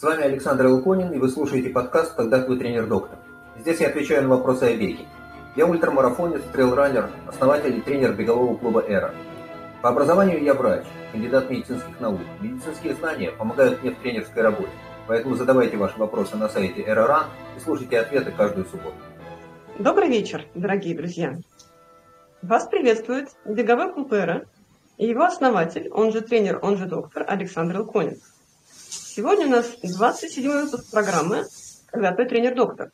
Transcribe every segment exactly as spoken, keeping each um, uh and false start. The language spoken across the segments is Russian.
С вами Александр Элконин, и вы слушаете подкаст «Когда твой тренер-доктор». Здесь я отвечаю на вопросы о беге. Я ультрамарафонец, трейлранер, основатель и тренер бегового клуба «ERA». По образованию я врач, кандидат медицинских наук. Медицинские знания помогают мне в тренерской работе, поэтому задавайте ваши вопросы на сайте эр эй ран и слушайте ответы каждую субботу. Добрый вечер, дорогие друзья. Вас приветствует беговой клуб «ERA» и его основатель, он же тренер, он же доктор Александр Элконин. Сегодня у нас двадцать седьмой выпуск программы «Когда твой тренер-доктор».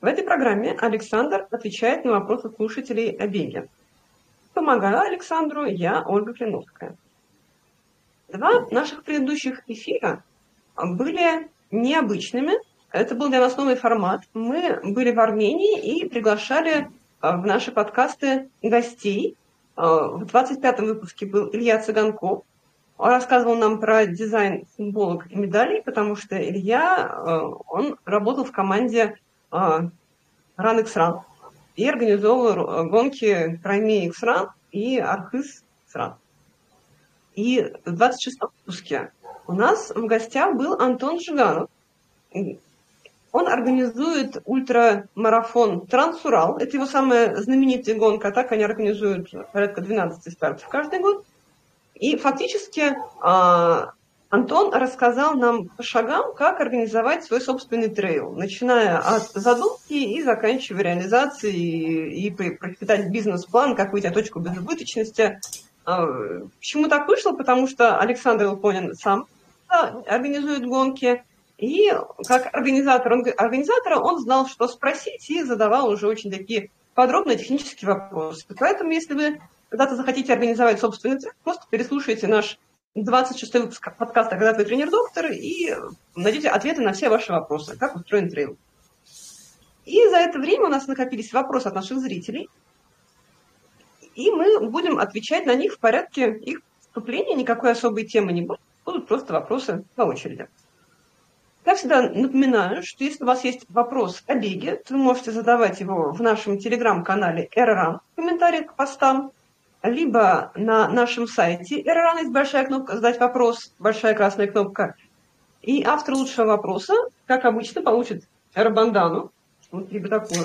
В этой программе Александр отвечает на вопросы слушателей о беге. Помогаю Александру я, Ольга Клиновская. Два наших предыдущих эфира были необычными. Это был для нас новый формат. Мы были в Армении и приглашали в наши подкасты гостей. В двадцать пятом выпуске был Илья Цыганков. Он рассказывал нам про дизайн футболок и медалей, потому что Илья, он работал в команде RunXRUN и организовывал гонки ПраймеXRUN и АрхыXRUN. И в двадцать шестом выпуске у нас в гостях был Антон Жиганов. Он организует ультрамарафон «Трансурал». Это его самая знаменитая гонка. Так они организуют порядка двенадцати стартов каждый год. И фактически Антон рассказал нам по шагам, как организовать свой собственный трейл, начиная от задумки и заканчивая реализацией, и прописать бизнес-план, как выйти от точку безубыточности. Почему так вышло? Потому что Александр Элконин сам организует гонки, и как организатор организатора он знал, что спросить, и задавал уже очень такие подробные технические вопросы. Поэтому, если вы когда-то захотите организовать собственный трейл, просто переслушайте наш двадцать шестой выпуск подкаста «Когда твой тренер-доктор» и найдите ответы на все ваши вопросы, как устроен трейл. И за это время у нас накопились вопросы от наших зрителей, и мы будем отвечать на них в порядке их вступления, никакой особой темы не будет, будут просто вопросы по очереди. Как всегда, напоминаю, что если у вас есть вопрос о беге, то вы можете задавать его в нашем телеграм-канале эр эй ран в комментариях к постам, либо на нашем сайте эр эй ран есть большая кнопка «Задать вопрос», большая красная кнопка. И автор лучшего вопроса, как обычно, получит эр-бандану. Вот либо такое,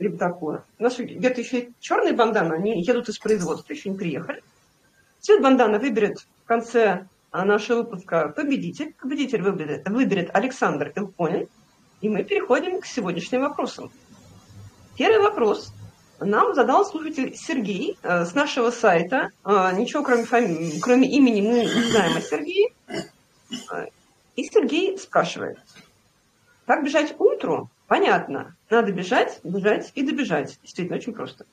либо такое. У нас где-то еще черные банданы, они едут из производства, еще не приехали. Цвет бандана выберет в конце нашего выпуска победитель. Победитель выберет, выберет Александр Элконин. И мы переходим к сегодняшним вопросам. Первый вопрос нам задал слушатель Сергей э, с нашего сайта. Э, ничего кроме, фами... кроме имени мы не знаем о Сергее. Э, и Сергей спрашивает. Как бежать ультру? Понятно. Надо бежать, бежать и добежать. Действительно, очень просто.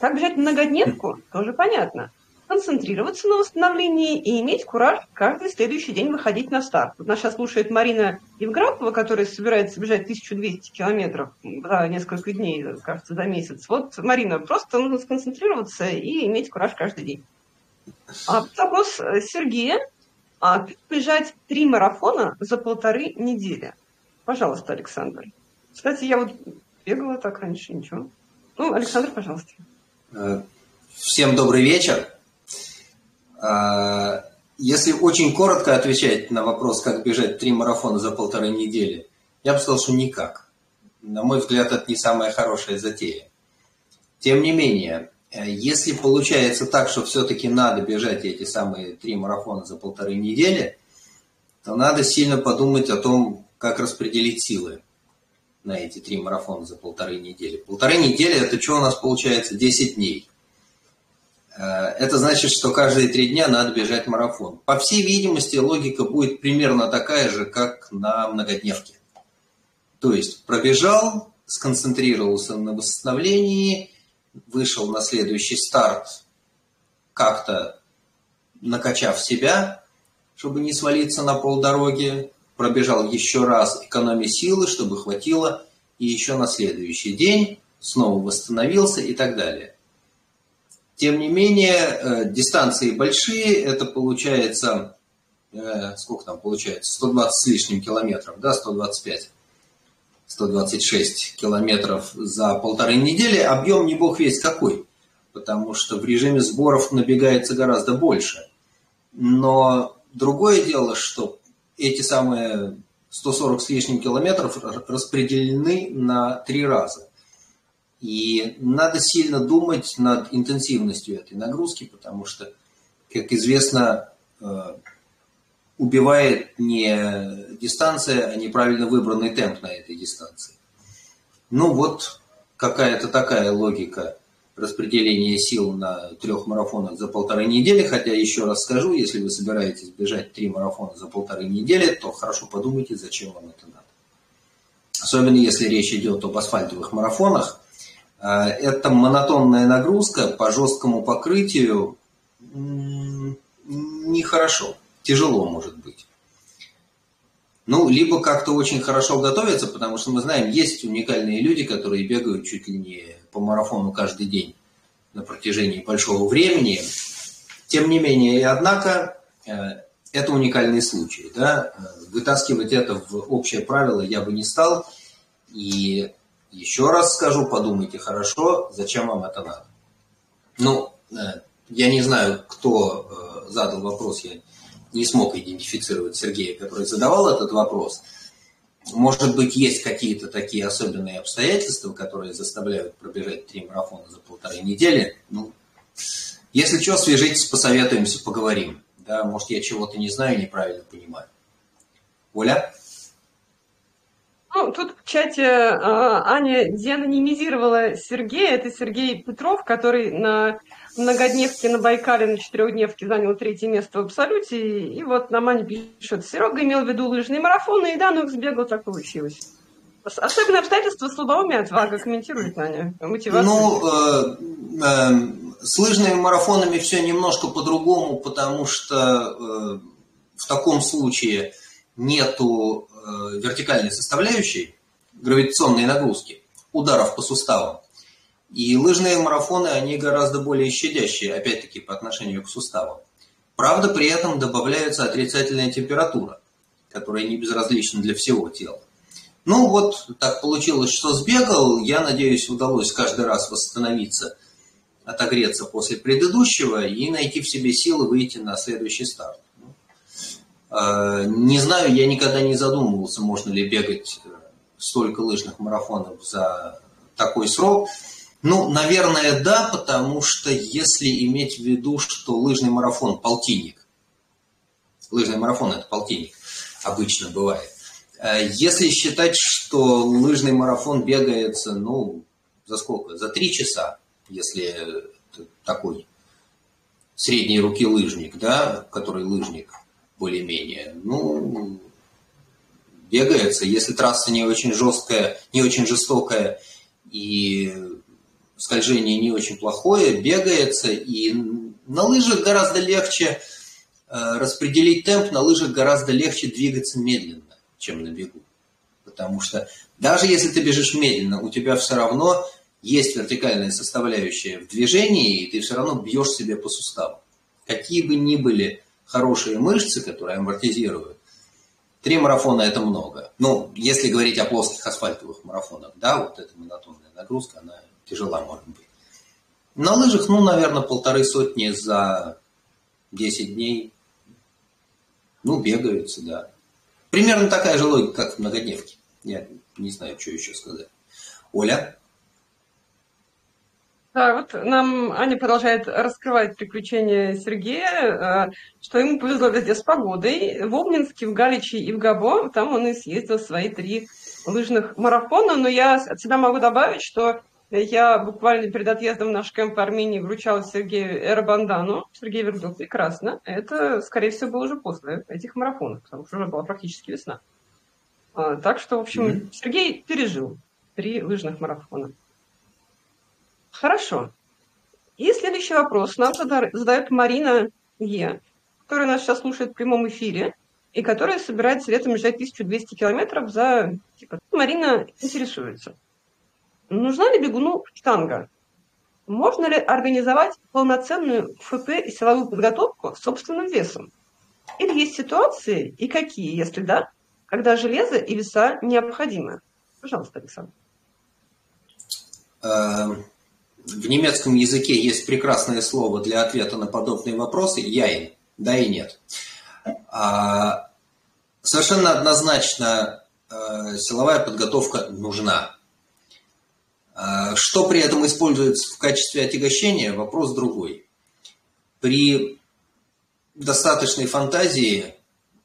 Как бежать многодневку? Тоже понятно. Концентрироваться на восстановлении и иметь кураж каждый следующий день выходить на старт. Вот нас сейчас слушает Марина Евграфова, которая собирается бежать тысячу двести километров за несколько дней, кажется, за месяц. Вот, Марина, просто нужно сконцентрироваться и иметь кураж каждый день. А вопрос Сергея. А бежать три марафона за полторы недели? Пожалуйста, Александр. Кстати, я вот бегала так раньше, ничего. Ну, Александр, пожалуйста. Всем добрый вечер. Если очень коротко отвечать на вопрос, как бежать три марафона за полторы недели, я бы сказал, что никак. На мой взгляд, это не самая хорошая затея. Тем не менее, если получается так, что все-таки надо бежать эти самые три марафона за полторы недели, то надо сильно подумать о том, как распределить силы на эти три марафона за полторы недели. Полторы недели – это что у нас получается? десять дней. Это значит, что каждые три дня надо бежать марафон. По всей видимости, логика будет примерно такая же, как на многодневке. То есть пробежал, сконцентрировался на восстановлении, вышел на следующий старт, как-то накачав себя, чтобы не свалиться на полдороги, пробежал еще раз, экономя силы, чтобы хватило, и еще на следующий день снова восстановился и так далее. Тем не менее, дистанции большие, это получается, сколько там получается, сто двадцать с лишним километров, да, сто двадцать пять, сто двадцать шесть километров за полторы недели, объем не бог весть какой, потому что в режиме сборов набегается гораздо больше. Но другое дело, что эти самые сто сорок с лишним километров распределены на три раза. И надо сильно думать над интенсивностью этой нагрузки, потому что, как известно, убивает не дистанция, а неправильно выбранный темп на этой дистанции. Ну вот какая-то такая логика распределения сил на трех марафонах за полторы недели. Хотя еще раз скажу, если вы собираетесь бежать три марафона за полторы недели, то хорошо подумайте, зачем вам это надо. Особенно если речь идет об асфальтовых марафонах. Это монотонная нагрузка по жесткому покрытию нехорошо. Тяжело может быть. Ну, либо как-то очень хорошо готовиться, потому что мы знаем, есть уникальные люди, которые бегают чуть ли не по марафону каждый день на протяжении большого времени. Тем не менее, и однако, это уникальный случай. Да? Вытаскивать это в общее правило я бы не стал. И еще раз скажу, подумайте хорошо, зачем вам это надо. Ну, я не знаю, кто задал вопрос, я не смог идентифицировать Сергея, который задавал этот вопрос. Может быть, есть какие-то такие особенные обстоятельства, которые заставляют пробежать три марафона за полторы недели. Ну, если что, свяжитесь, посоветуемся, поговорим. Да, может, я чего-то не знаю, неправильно понимаю. Оля? Ну, тут в чате э, Аня деанонимизировала Сергея. Это Сергей Петров, который на многодневке на Байкале, на четырехдневке занял третье место в абсолюте. И, и вот нам Аня пишет, Серега имел в виду лыжные марафоны, и да, ну их сбегал, так получилось. Особенно обстоятельства слабоумия отвага, комментирует Аня. Мотивация. Ну, э, э, с лыжными марафонами все немножко по-другому, потому что э, в таком случае нету вертикальной составляющей гравитационной нагрузки, ударов по суставам. И лыжные марафоны, они гораздо более щадящие, опять-таки, по отношению к суставам. Правда, при этом добавляется отрицательная температура, которая не безразлична для всего тела. Ну вот, так получилось, что сбегал. Я надеюсь, удалось каждый раз восстановиться, отогреться после предыдущего и найти в себе силы выйти на следующий старт. Не знаю, я никогда не задумывался, можно ли бегать столько лыжных марафонов за такой срок. Ну, наверное, да, потому что если иметь в виду, что лыжный марафон – полтинник, лыжный марафон – это полтинник, обычно бывает. Если считать, что лыжный марафон бегается, ну, за сколько? За три часа, если такой средней руки лыжник, да, который лыжник – более-менее. Ну, бегается. Если трасса не очень жесткая, не очень жестокая и скольжение не очень плохое, бегается. И на лыжах гораздо легче распределить темп, на лыжах гораздо легче двигаться медленно, чем на бегу. Потому что даже если ты бежишь медленно, у тебя все равно есть вертикальная составляющая в движении, и ты все равно бьешь себе по суставу. Какие бы ни были хорошие мышцы, которые амортизируют. Три марафона – это много. Ну, если говорить о плоских асфальтовых марафонах, да, вот эта монотонная нагрузка, она тяжела, может быть. На лыжах, ну, наверное, полторы сотни за десять дней. Ну, бегаются, да. Примерно такая же логика, как в многодневке. Я не знаю, что еще сказать. Оля? Да, вот нам Аня продолжает раскрывать приключения Сергея, что ему повезло везде с погодой. В Обнинске, в Галичи и в Габо, там он и съездил свои три лыжных марафона. Но я от себя могу добавить, что я буквально перед отъездом в наш кемп в Армении вручала Сергею эра-бандану. Сергей вернул прекрасно. Это, скорее всего, было уже после этих марафонов, потому что уже была практически весна. Так что, в общем, Сергей пережил три лыжных марафона. Хорошо. И следующий вопрос нам задает Марина Е, которая нас сейчас слушает в прямом эфире и которая собирается летом бежать тысячу двести километров за... Типа, Марина интересуется. Нужна ли бегуну штанга? Можно ли организовать полноценную ФП и силовую подготовку с собственным весом? Или есть ситуации, и какие, если да, когда железо и веса необходимы? Пожалуйста, Александр. В немецком языке есть прекрасное слово для ответа на подобные вопросы – яин, да и нет. Совершенно однозначно силовая подготовка нужна. Что при этом используется в качестве отягощения, вопрос другой. При достаточной фантазии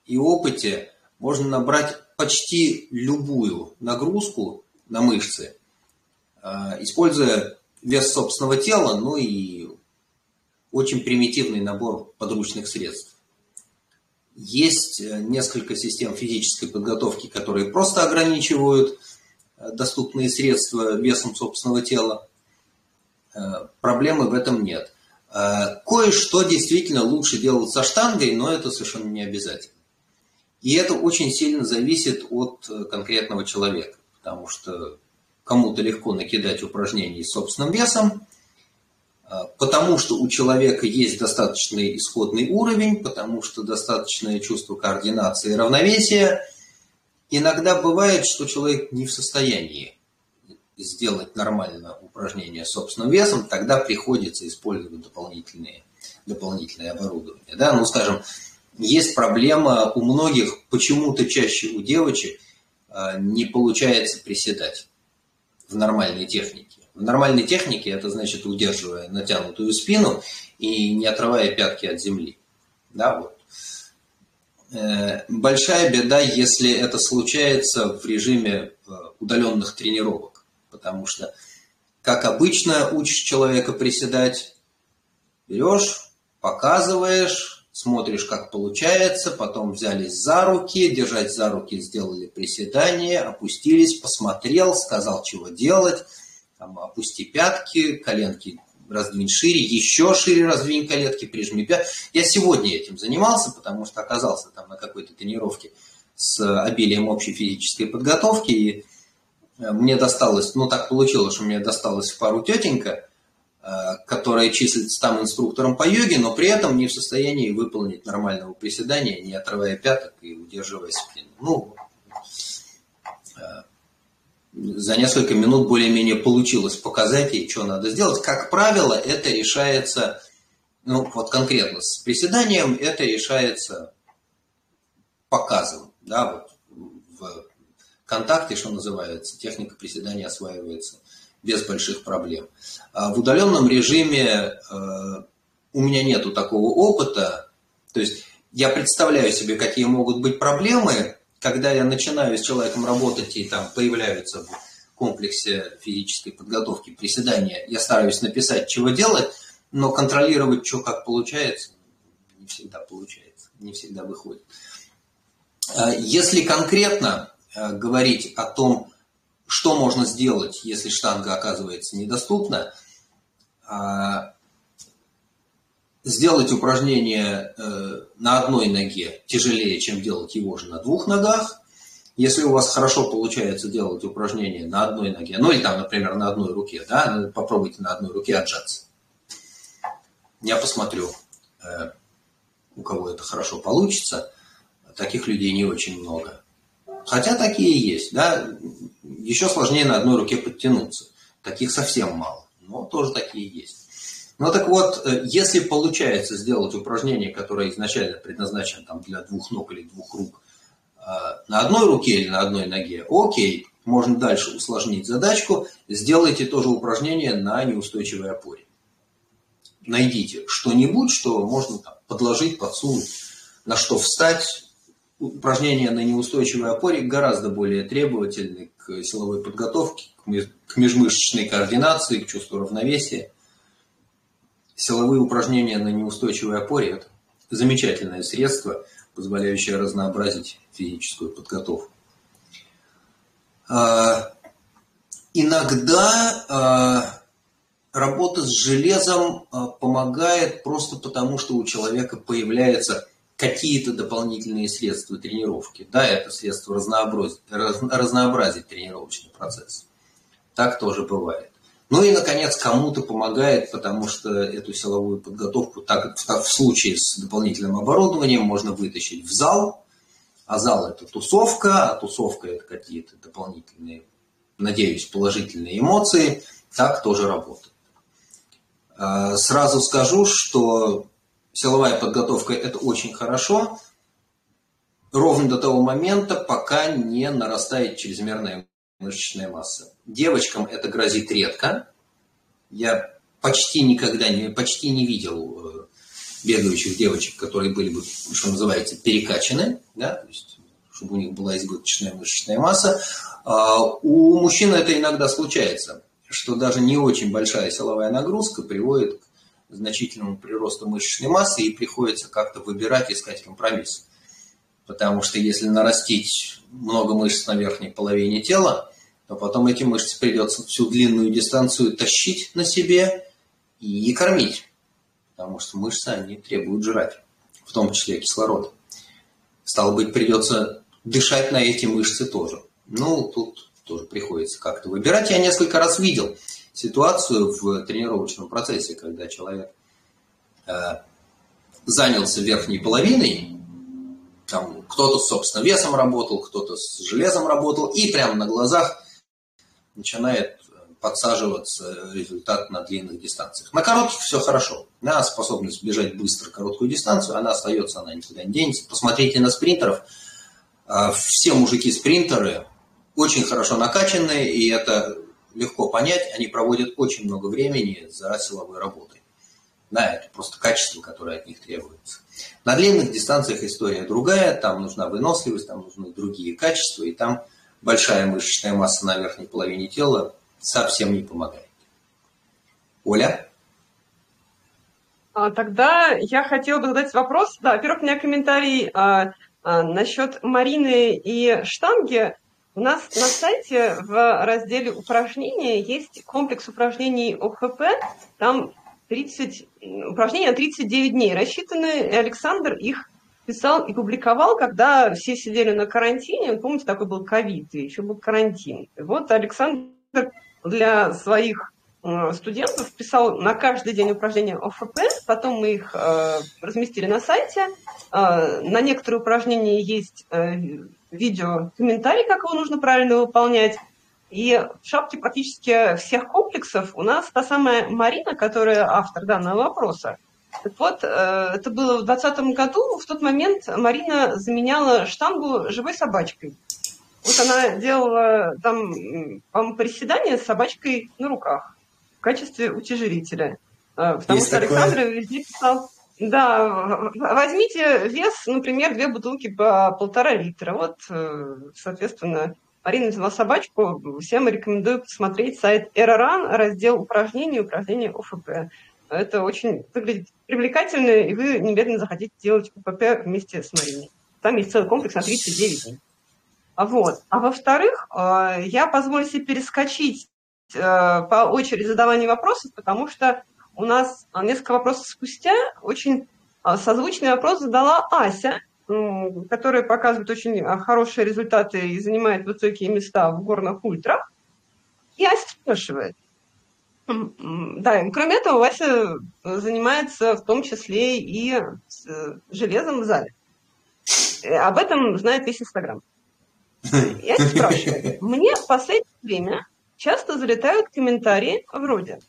и опыте можно набрать почти любую нагрузку на мышцы, используя вес собственного тела, ну и очень примитивный набор подручных средств. Есть несколько систем физической подготовки, которые просто ограничивают доступные средства весом собственного тела. Проблемы в этом нет. Кое-что действительно лучше делать со штангой, но это совершенно не обязательно. И это очень сильно зависит от конкретного человека, потому что кому-то легко накидать упражнений с собственным весом, потому что у человека есть достаточный исходный уровень, потому что достаточное чувство координации и равновесия. Иногда бывает, что человек не в состоянии сделать нормально упражнение с собственным весом, тогда приходится использовать дополнительные, дополнительное оборудование. Да? Ну, скажем, есть проблема у многих, почему-то чаще у девочек не получается приседать в нормальной технике. В нормальной технике это значит, удерживая натянутую спину и не отрывая пятки от земли. Да, вот. Большая беда, если это случается в режиме удаленных тренировок, потому что, как обычно, учишь человека приседать, берешь, показываешь, смотришь, как получается, потом взялись за руки, держать за руки, сделали приседание, опустились, посмотрел, сказал, чего делать, там, опусти пятки, коленки раздвинь шире, еще шире раздвинь коленки, прижми пятки. Я сегодня этим занимался, потому что оказался там на какой-то тренировке с обилием общей физической подготовки, и мне досталось, ну так получилось, что мне досталось в пару тетенька, которая числится там инструктором по йоге, но при этом не в состоянии выполнить нормального приседания, не отрывая пяток и удерживая спину. Ну, за несколько минут более-менее получилось показать ей, что надо сделать. Как правило, это решается, ну вот конкретно с приседанием, это решается показом. Да, вот в контакте, что называется, техника приседания осваивается без больших проблем. А в удаленном режиме э, у меня нету такого опыта. То есть я представляю себе, какие могут быть проблемы, когда я начинаю с человеком работать и там появляются в комплексе физической подготовки приседания, я стараюсь написать, чего делать, но контролировать, что как получается, не всегда получается, не всегда выходит. Если конкретно говорить о том, что можно сделать, если штанга оказывается недоступна, сделать упражнение на одной ноге тяжелее, чем делать его же на двух ногах. Если у вас хорошо получается делать упражнение на одной ноге, ну или там, например, на одной руке, да, попробуйте на одной руке отжаться. Я посмотрю, у кого это хорошо получится. Таких людей не очень много. Хотя такие есть, да. Еще сложнее на одной руке подтянуться. Таких совсем мало, но тоже такие есть. Ну так вот, если получается сделать упражнение, которое изначально предназначено там, для двух ног или двух рук, на одной руке или на одной ноге, окей, можно дальше усложнить задачку, сделайте тоже упражнение на неустойчивой опоре. Найдите что-нибудь, что можно там, подложить, подсунуть, на что встать. Упражнения на неустойчивой опоре гораздо более требовательны к силовой подготовке, к межмышечной координации, к чувству равновесия. Силовые упражнения на неустойчивой опоре – это замечательное средство, позволяющее разнообразить физическую подготовку. Иногда работа с железом помогает просто потому, что у человека появляются какие-то дополнительные средства тренировки. Да, это средство разнообразить, разнообразить тренировочный процесс. Так тоже бывает. Ну и, наконец, кому-то помогает, потому что эту силовую подготовку так, так, в случае с дополнительным оборудованием можно вытащить в зал, а зал – это тусовка, а тусовка – это какие-то дополнительные, надеюсь, положительные эмоции, так тоже работает. Сразу скажу, что силовая подготовка – это очень хорошо, ровно до того момента, пока не нарастает чрезмерная мышечная масса. Девочкам это грозит редко. Я почти никогда не, почти не видел бегающих девочек, которые были бы, что называется, перекачаны, да, то есть, чтобы у них была избыточная мышечная масса. У мужчин это иногда случается, что даже не очень большая силовая нагрузка приводит к значительному приросту мышечной массы, и приходится как-то выбирать, искать компромисс. Потому что если нарастить много мышц на верхней половине тела, то потом эти мышцы придется всю длинную дистанцию тащить на себе и кормить. Потому что мышцы, они требуют жрать, в том числе кислорода. Стало быть, придется дышать на эти мышцы тоже. Ну, тут тоже приходится как-то выбирать. Я несколько раз видел ситуацию в тренировочном процессе, когда человек э, занялся верхней половиной, там кто-то с собственным весом работал, кто-то с железом работал, и прямо на глазах начинает подсаживаться результат на длинных дистанциях. На коротких все хорошо. Да, способность бежать быстро короткую дистанцию, она остается, она никуда не денется. Посмотрите на спринтеров. Все мужики-спринтеры очень хорошо накачанные, и это легко понять. Они проводят очень много времени за силовой работой. Да, это просто качество, которое от них требуется. На длинных дистанциях история другая. Там нужна выносливость, там нужны другие качества, и там большая мышечная масса на верхней половине тела совсем не помогает. Оля? Тогда я хотела бы задать вопрос. Да, во-первых, у меня комментарий а, а, насчет Марины и штанги. У нас на сайте в разделе упражнения есть комплекс упражнений О Ф П. Там тридцать упражнений на тридцать девять дней рассчитаны. И Александр их писал и публиковал, когда все сидели на карантине. Помните, такой был ковид, и еще был карантин. И вот Александр для своих студентов писал на каждый день упражнения О Ф П, потом мы их э, разместили на сайте. Э, на некоторые упражнения есть э, видео, комментарий, как его нужно правильно выполнять. И в шапке практически всех комплексов у нас та самая Марина, которая автор данного вопроса. Так вот, э, это было в двадцатом году, в тот момент Марина заменяла штангу живой собачкой. Вот она делала там, по-моему, приседания с собачкой на руках в качестве утяжелителя. Потому что Александр везде писал, да, возьмите вес, например, две бутылки по полтора литра. Вот, соответственно, Марина взяла собачку. Всем рекомендую посмотреть сайт Эр Эй Ран, раздел упражнений, упражнения О Ф П. Это очень выглядит привлекательно, и вы немедленно захотите делать О Ф П вместе с Мариной. Там есть целый комплекс на тридцать девять дней. Вот. А во-вторых, я позволю себе перескочить по очереди задавания вопросов, потому что у нас несколько вопросов спустя очень созвучный вопрос задала Ася, которая показывает очень хорошие результаты и занимает высокие места в горных ультрах. И Ася спрашивает. Да, и кроме этого, Ася занимается в том числе и железом в зале. Об этом знает весь Инстаграм. Я спрашиваю, мне в последнее время часто залетают комментарии вроде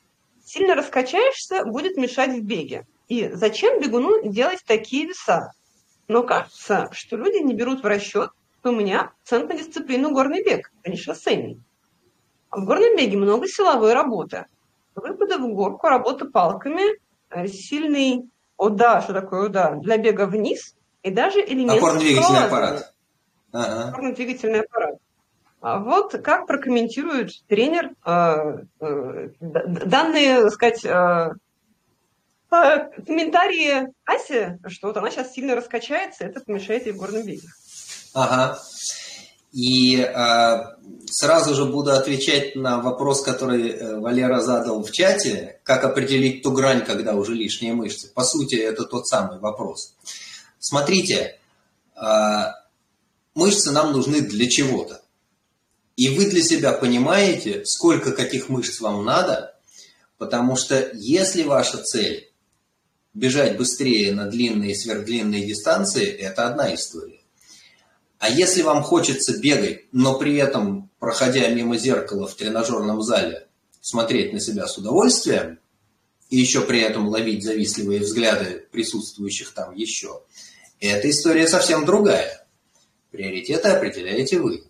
«Сильно раскачаешься, будет мешать в беге». И «Зачем бегуну делать такие веса?» Но кажется, что люди не берут в расчет, что у меня акцент на дисциплину горный бег, а не шоссейный. А в горном беге много силовой работы. Выпады в горку, работа палками, сильный удар, что такое удар, для бега вниз и даже элемент... Опорно-двигательный аппарат. Ага. Опорно-двигательный аппарат. А вот как прокомментирует тренер э, э, данные, так сказать, э, э, комментарии Аси, что вот она сейчас сильно раскачается, это помешает ей в горном беге. Ага. И э, сразу же буду отвечать на вопрос, который Валера задал в чате, как определить ту грань, когда уже лишние мышцы. По сути, это тот самый вопрос. Смотрите, э, мышцы нам нужны для чего-то. И вы для себя понимаете, сколько каких мышц вам надо, потому что если ваша цель бежать быстрее на длинные и сверхдлинные дистанции, это одна история. А если вам хочется бегать, но при этом, проходя мимо зеркала в тренажерном зале, смотреть на себя с удовольствием, и еще при этом ловить завистливые взгляды присутствующих там еще, эта история совсем другая. Приоритеты определяете вы.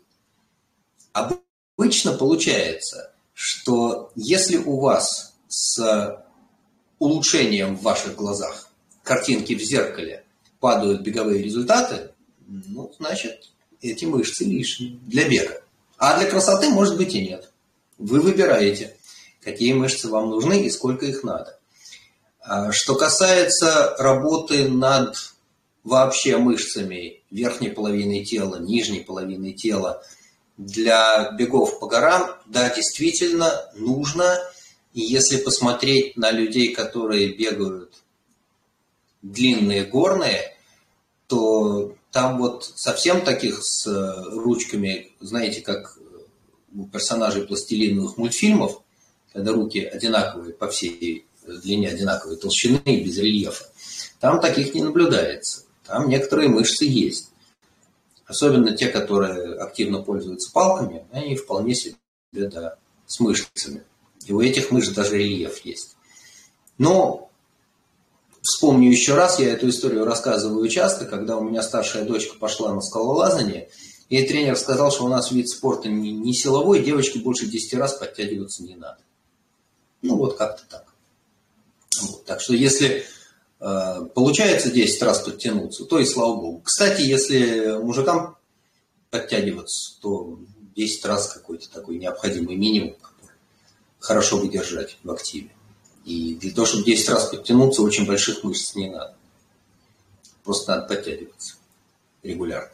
Обычно получается, что если у вас с улучшением в ваших глазах картинки в зеркале падают беговые результаты, ну, значит, эти мышцы лишние для бега. А для красоты, может быть, и нет. Вы выбираете, какие мышцы вам нужны и сколько их надо. Что касается работы над вообще мышцами верхней половины тела, нижней половины тела, для бегов по горам, да, действительно нужно. И если посмотреть на людей, которые бегают длинные горные, то там вот совсем таких с ручками, знаете, как у персонажей пластилиновых мультфильмов, когда руки одинаковые, по всей длине одинаковой толщины, без рельефа, там таких не наблюдается. Там некоторые мышцы есть. Особенно те, которые активно пользуются палками, они вполне себе, да, с мышцами. И у этих мышц даже рельеф есть. Но вспомню еще раз, я эту историю рассказываю часто, когда у меня старшая дочка пошла на скалолазание, и тренер сказал, что у нас вид спорта не силовой, девочки больше десяти раз подтягиваться не надо. Ну вот как-то так. Вот. Так что если э, получается десять раз подтянуться, то и слава богу. Кстати, если мужикам подтягиваться, то десять раз какой-то такой необходимый минимум, который хорошо выдержать в активе. И для того, чтобы десять раз подтянуться, очень больших мышц не надо. Просто надо подтягиваться регулярно.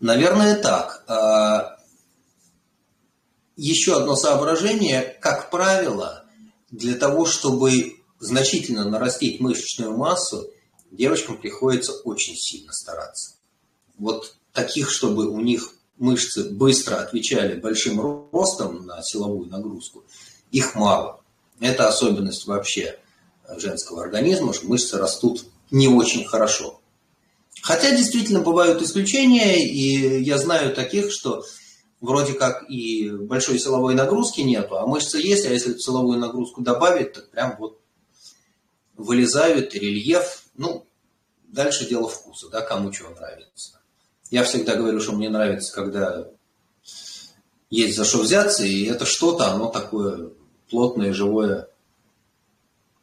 Наверное, так. Еще одно соображение. Как правило, для того, чтобы значительно нарастить мышечную массу, девочкам приходится очень сильно стараться. Вот таких, чтобы у них мышцы быстро отвечали большим ростом на силовую нагрузку, их мало. Это особенность вообще женского организма, что мышцы растут не очень хорошо. Хотя действительно бывают исключения, и я знаю таких, что вроде как и большой силовой нагрузки нету, а мышцы есть, а если силовую нагрузку добавить, то прям вот вылезают, рельеф. Ну, дальше дело вкуса, да, кому чего нравится. Я всегда говорю, что мне нравится, когда есть за что взяться, и это что-то, оно такое плотное, живое,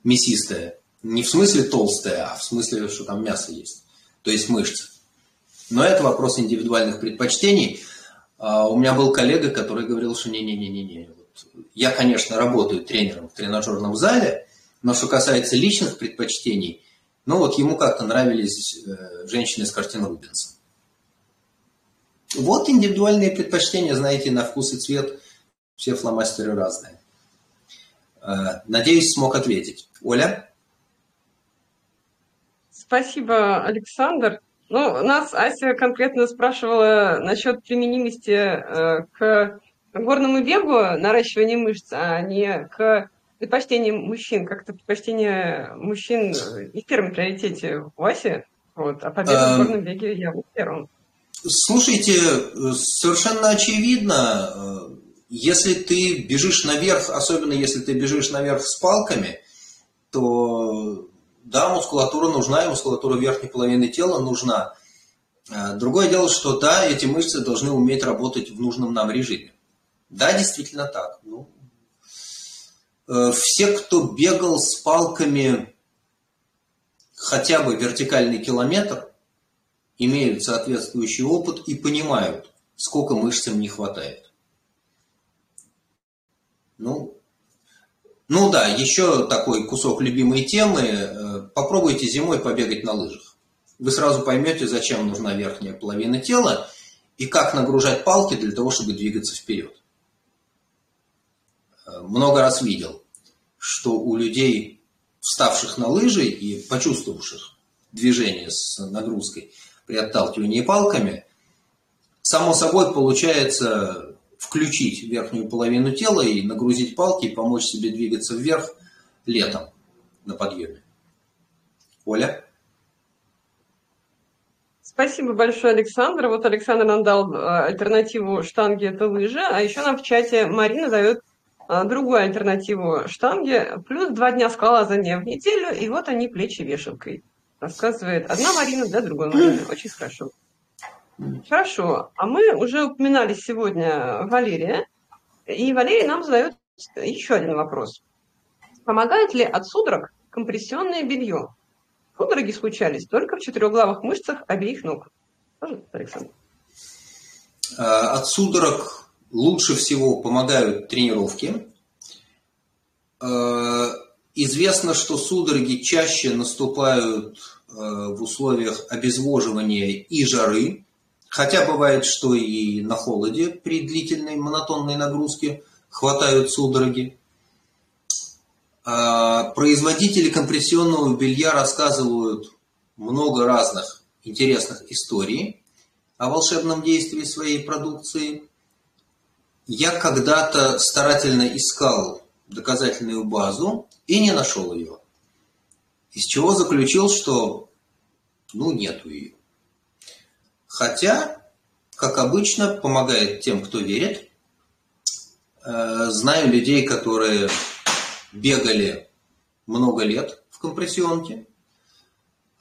мясистое. Не в смысле толстое, а в смысле, что там мясо есть. То есть мышцы. Но это вопрос индивидуальных предпочтений. У меня был коллега, который говорил, что не-не-не-не-не. Вот. Я, конечно, работаю тренером в тренажерном зале, но что касается личных предпочтений, ну вот ему как-то нравились женщины из картин Рубенса. Вот индивидуальные предпочтения, знаете, на вкус и цвет. Все фломастеры разные. Надеюсь, смог ответить. Оля? Спасибо, Александр. Ну, нас Ася конкретно спрашивала насчет применимости к горному бегу, наращиванию мышц, а не к предпочтениям мужчин. Как-то предпочтение мужчин не в первом приоритете у Аси, вот, а победа в горном беге я в первом. Слушайте, совершенно очевидно. Если ты бежишь наверх, особенно если ты бежишь наверх с палками, то да, мускулатура нужна, и мускулатура верхней половины тела нужна. Другое дело, что да, эти мышцы должны уметь работать в нужном нам режиме. Да, действительно так. Ну, все, кто бегал с палками хотя бы вертикальный километр, имеют соответствующий опыт и понимают, сколько мышц им не хватает. Ну, ну да, еще такой кусок любимой темы. Попробуйте зимой побегать на лыжах. Вы сразу поймете, зачем нужна верхняя половина тела и как нагружать палки для того, чтобы двигаться вперед. Много раз видел, что у людей, вставших на лыжи и почувствовавших движение с нагрузкой при отталкивании палками, само собой получается включить верхнюю половину тела и нагрузить палки, и помочь себе двигаться вверх летом на подъеме. Оля? Спасибо большое, Александр. Вот Александр нам дал альтернативу штанги – это лыжи, а еще нам в чате Марина дает другую альтернативу штанги, плюс два дня скалолазания в неделю, и вот они плечи вешалкой. Рассказывает одна Марина для другой Марины. Очень хорошо. Хорошо, а мы уже упоминали сегодня Валерия, и Валерий нам задает еще один вопрос. Помогает ли от судорог компрессионное белье? Судороги случались только в четырехглавых мышцах обеих ног. Пожалуйста, Александр. От судорог лучше всего помогают тренировки. Известно, что судороги чаще наступают в условиях обезвоживания и жары, хотя бывает, что и на холоде при длительной монотонной нагрузке хватают судороги. Производители компрессионного белья рассказывают много разных интересных историй о волшебном действии своей продукции. Я когда-то старательно искал доказательную базу и не нашел ее, из чего заключил, что ну, нету ее. Хотя, как обычно, помогает тем, кто верит. Знаю людей, которые бегали много лет в компрессионке.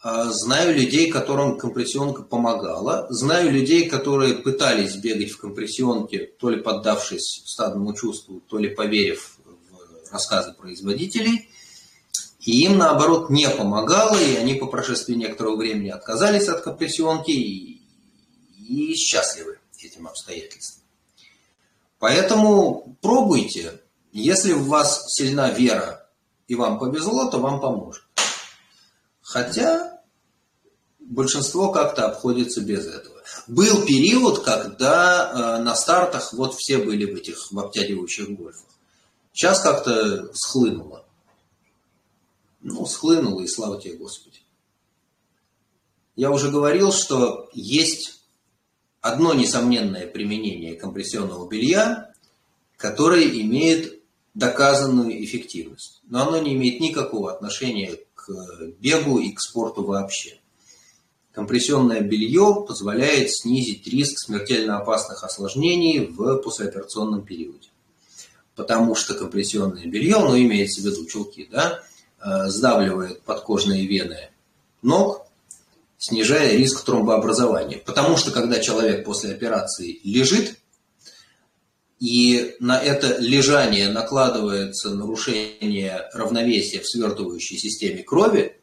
Знаю людей, которым компрессионка помогала. Знаю людей, которые пытались бегать в компрессионке, то ли поддавшись стадному чувству, то ли поверив в рассказы производителей. И им, наоборот, не помогало, и они по прошествии некоторого времени отказались от компрессионки и, и счастливы этим обстоятельствам. Поэтому пробуйте. Если в вас сильна вера и вам повезло, то вам поможет. Хотя большинство как-то обходится без этого. Был период, когда на стартах вот все были в этих в обтягивающих гольфах. Сейчас как-то схлынуло. Ну, схлынуло, и слава тебе, Господи. Я уже говорил, что есть одно несомненное применение компрессионного белья, которое имеет доказанную эффективность. Но оно не имеет никакого отношения к бегу и к спорту вообще. Компрессионное белье позволяет снизить риск смертельно опасных осложнений в послеоперационном периоде. Потому что компрессионное белье, ну, имеется в виду чулки, да, сдавливает подкожные вены ног, снижая риск тромбообразования. Потому что когда человек после операции лежит, и на это лежание накладывается нарушение равновесия в свертывающей системе крови,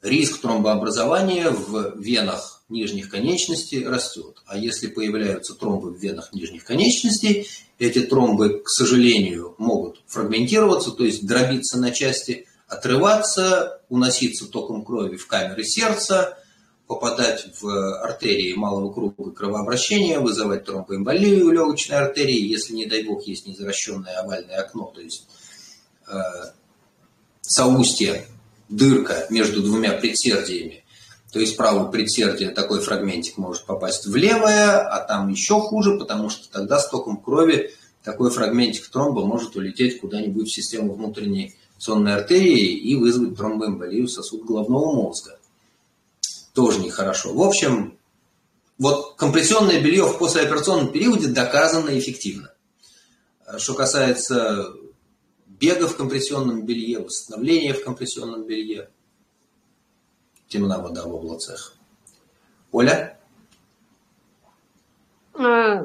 риск тромбообразования в венах нижних конечностей растет. А если появляются тромбы в венах нижних конечностей, эти тромбы, к сожалению, могут фрагментироваться, то есть дробиться на части, отрываться, уноситься током крови в камеры сердца, попадать в артерии малого круга кровообращения, вызывать тромбоэмболию легочной артерии, если, не дай бог, есть незаращенное овальное окно, то есть э, соустье, дырка между двумя предсердиями, то есть правое предсердие, такой фрагментик может попасть в левое, а там еще хуже, потому что тогда с током крови такой фрагментик тромба может улететь куда-нибудь в систему внутренней сонной артерии и вызвать тромбоэмболию сосуд головного мозга. Тоже нехорошо. В общем, вот компрессионное белье в послеоперационном периоде доказано эффективно. Что касается бега в компрессионном белье, восстановления в компрессионном белье, темна вода в облацах. Оля?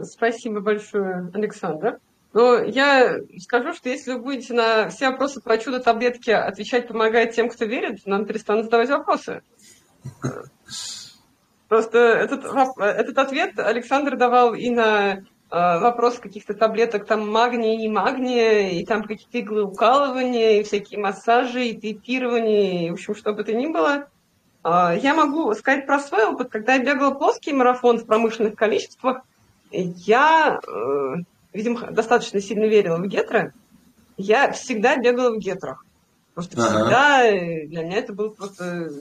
Спасибо большое, Александр. Но я скажу, что если вы будете на все вопросы про чудо-таблетки отвечать, помогая тем, кто верит, нам перестанут задавать вопросы. Просто этот, этот ответ Александр давал и на э, вопрос каких-то таблеток, там магния и не магния, и там какие-то иглы укалывания, и всякие массажи, и тейпирования, и в общем, что бы то ни было. Э, я могу сказать про свой опыт. Когда я бегала плоский марафон в промышленных количествах, я, э, видимо, достаточно сильно верила в гетры. Я всегда бегала в гетрах. Просто всегда ага. Для меня это было просто...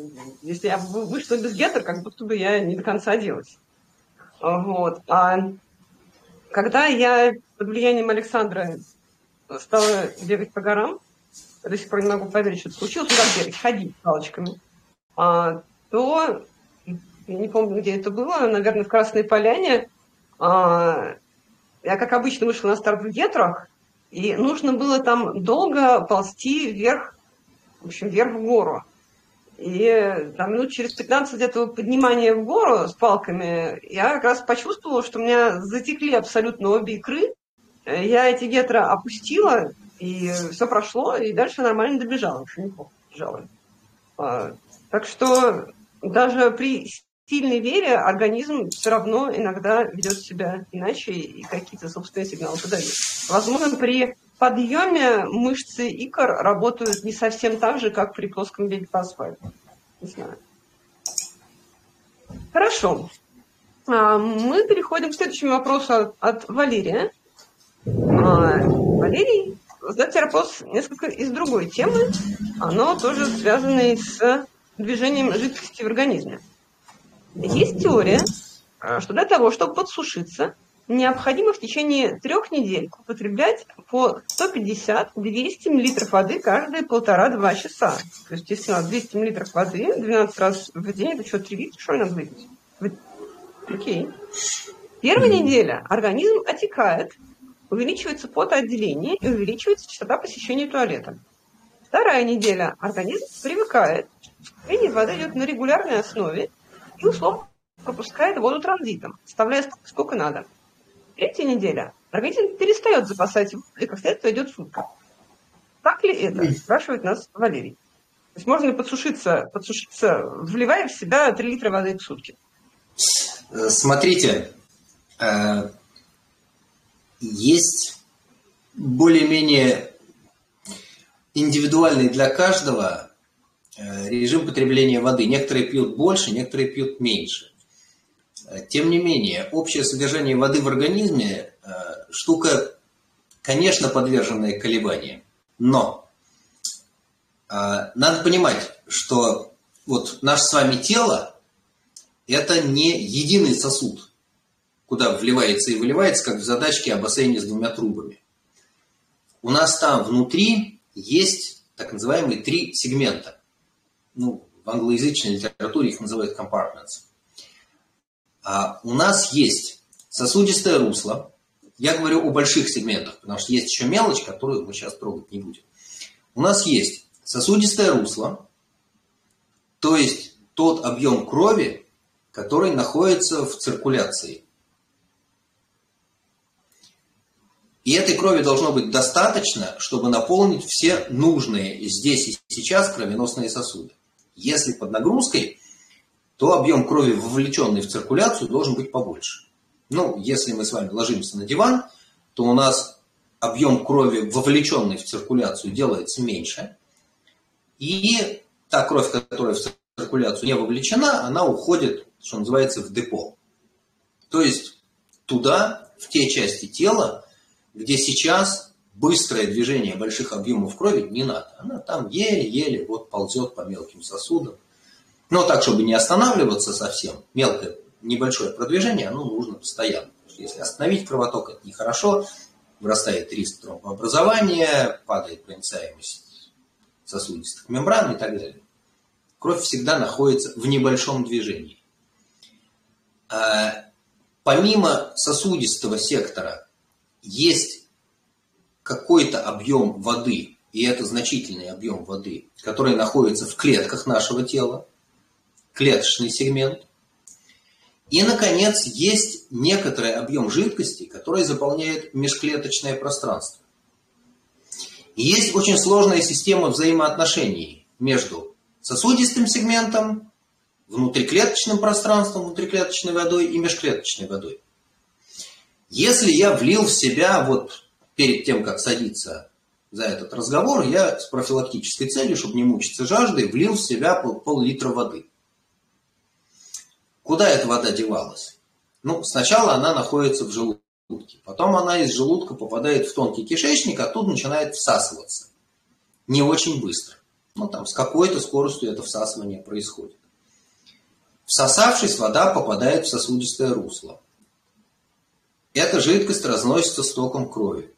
Если я вышла без гетер, как будто бы я не до конца оделась. Вот. А когда я под влиянием Александра стала бегать по горам, до сих пор не могу поверить, что это случилось, ну как бегать, ходить палочками, а, то, я не помню, где это было, наверное, в Красной Поляне, а, я, как обычно, вышла на старт в гетрах, и нужно было там долго ползти вверх, в общем, вверх в гору. И там, минут через пятнадцать этого поднимания в гору с палками я как раз почувствовала, что у меня затекли абсолютно обе икры. Я эти гетры опустила, и все прошло, и дальше нормально добежала. Еще неплохо добежала. Так что даже при сильной вере организм все равно иногда ведет себя иначе и какие-то собственные сигналы подает. Возможно, при подъеме мышцы икр работают не совсем так же, как при плоском беге по асфальту. Не знаю. Хорошо. Мы переходим к следующему вопросу от Валерия. Валерий задает вопрос несколько из другой темы. Оно тоже связано с движением жидкости в организме. Есть теория, что для того, чтобы подсушиться, необходимо в течение трех недель употреблять по сто пятьдесят - двести мл воды каждые полтора-два часа. То есть, если у нас двести мл воды двенадцать раз в день, это что, три литра, что ли, надо выпить? Окей. Первая неделя организм отекает, увеличивается потоотделение и увеличивается частота посещения туалета. Вторая неделя организм привыкает, поступление воды идет на регулярной основе и условно пропускает воду транзитом, вставляя сколько надо. Третья неделя организм перестает запасать воду, и как следствие идет сушка. Так ли это? Спрашивает нас Валерий. То есть можно ли подсушиться, подсушиться, вливая в себя три литра воды в сутки? Смотрите, есть более-менее индивидуальный для каждого режим потребления воды. Некоторые пьют больше, некоторые пьют меньше. Тем не менее, общее содержание воды в организме – штука, конечно, подверженная колебаниям. Но надо понимать, что вот наше с вами тело – это не единый сосуд, куда вливается и выливается, как в задачке о бассейне с двумя трубами. У нас там внутри есть так называемые три сегмента. Ну, в англоязычной литературе их называют compartments. А у нас есть сосудистое русло. Я говорю о больших сегментах, потому что есть еще мелочь, которую мы сейчас трогать не будем. У нас есть сосудистое русло, то есть тот объем крови, который находится в циркуляции. И этой крови должно быть достаточно, чтобы наполнить все нужные здесь и сейчас кровеносные сосуды. Если под нагрузкой, то объем крови, вовлеченный в циркуляцию, должен быть побольше. Ну, если мы с вами ложимся на диван, то у нас объем крови, вовлеченный в циркуляцию, делается меньше. И та кровь, которая в циркуляцию не вовлечена, она уходит, что называется, в депо. То есть туда, в те части тела, где сейчас быстрое движение больших объемов крови не надо. Она там еле-еле вот ползет по мелким сосудам. Но так, чтобы не останавливаться совсем, мелкое, небольшое продвижение, оно нужно постоянно. Если остановить кровоток, это нехорошо, вырастает риск тромбообразования, падает проницаемость сосудистых мембран и так далее. Кровь всегда находится в небольшом движении. А помимо сосудистого сектора, есть какой-то объем воды, и это значительный объем воды, который находится в клетках нашего тела, клеточный сегмент. И, наконец, есть некоторый объем жидкости, который заполняет межклеточное пространство. И есть очень сложная система взаимоотношений между сосудистым сегментом, внутриклеточным пространством, внутриклеточной водой и межклеточной водой. Если я влил в себя, вот перед тем, как садиться за этот разговор, я с профилактической целью, чтобы не мучиться жаждой, влил в себя пол-литра воды. Куда эта вода девалась? Ну, сначала она находится в желудке, потом она из желудка попадает в тонкий кишечник, а тут начинает всасываться. Не очень быстро. Ну, там с какой-то скоростью это всасывание происходит. Всосавшись, вода попадает в сосудистое русло. Эта жидкость разносится с током крови.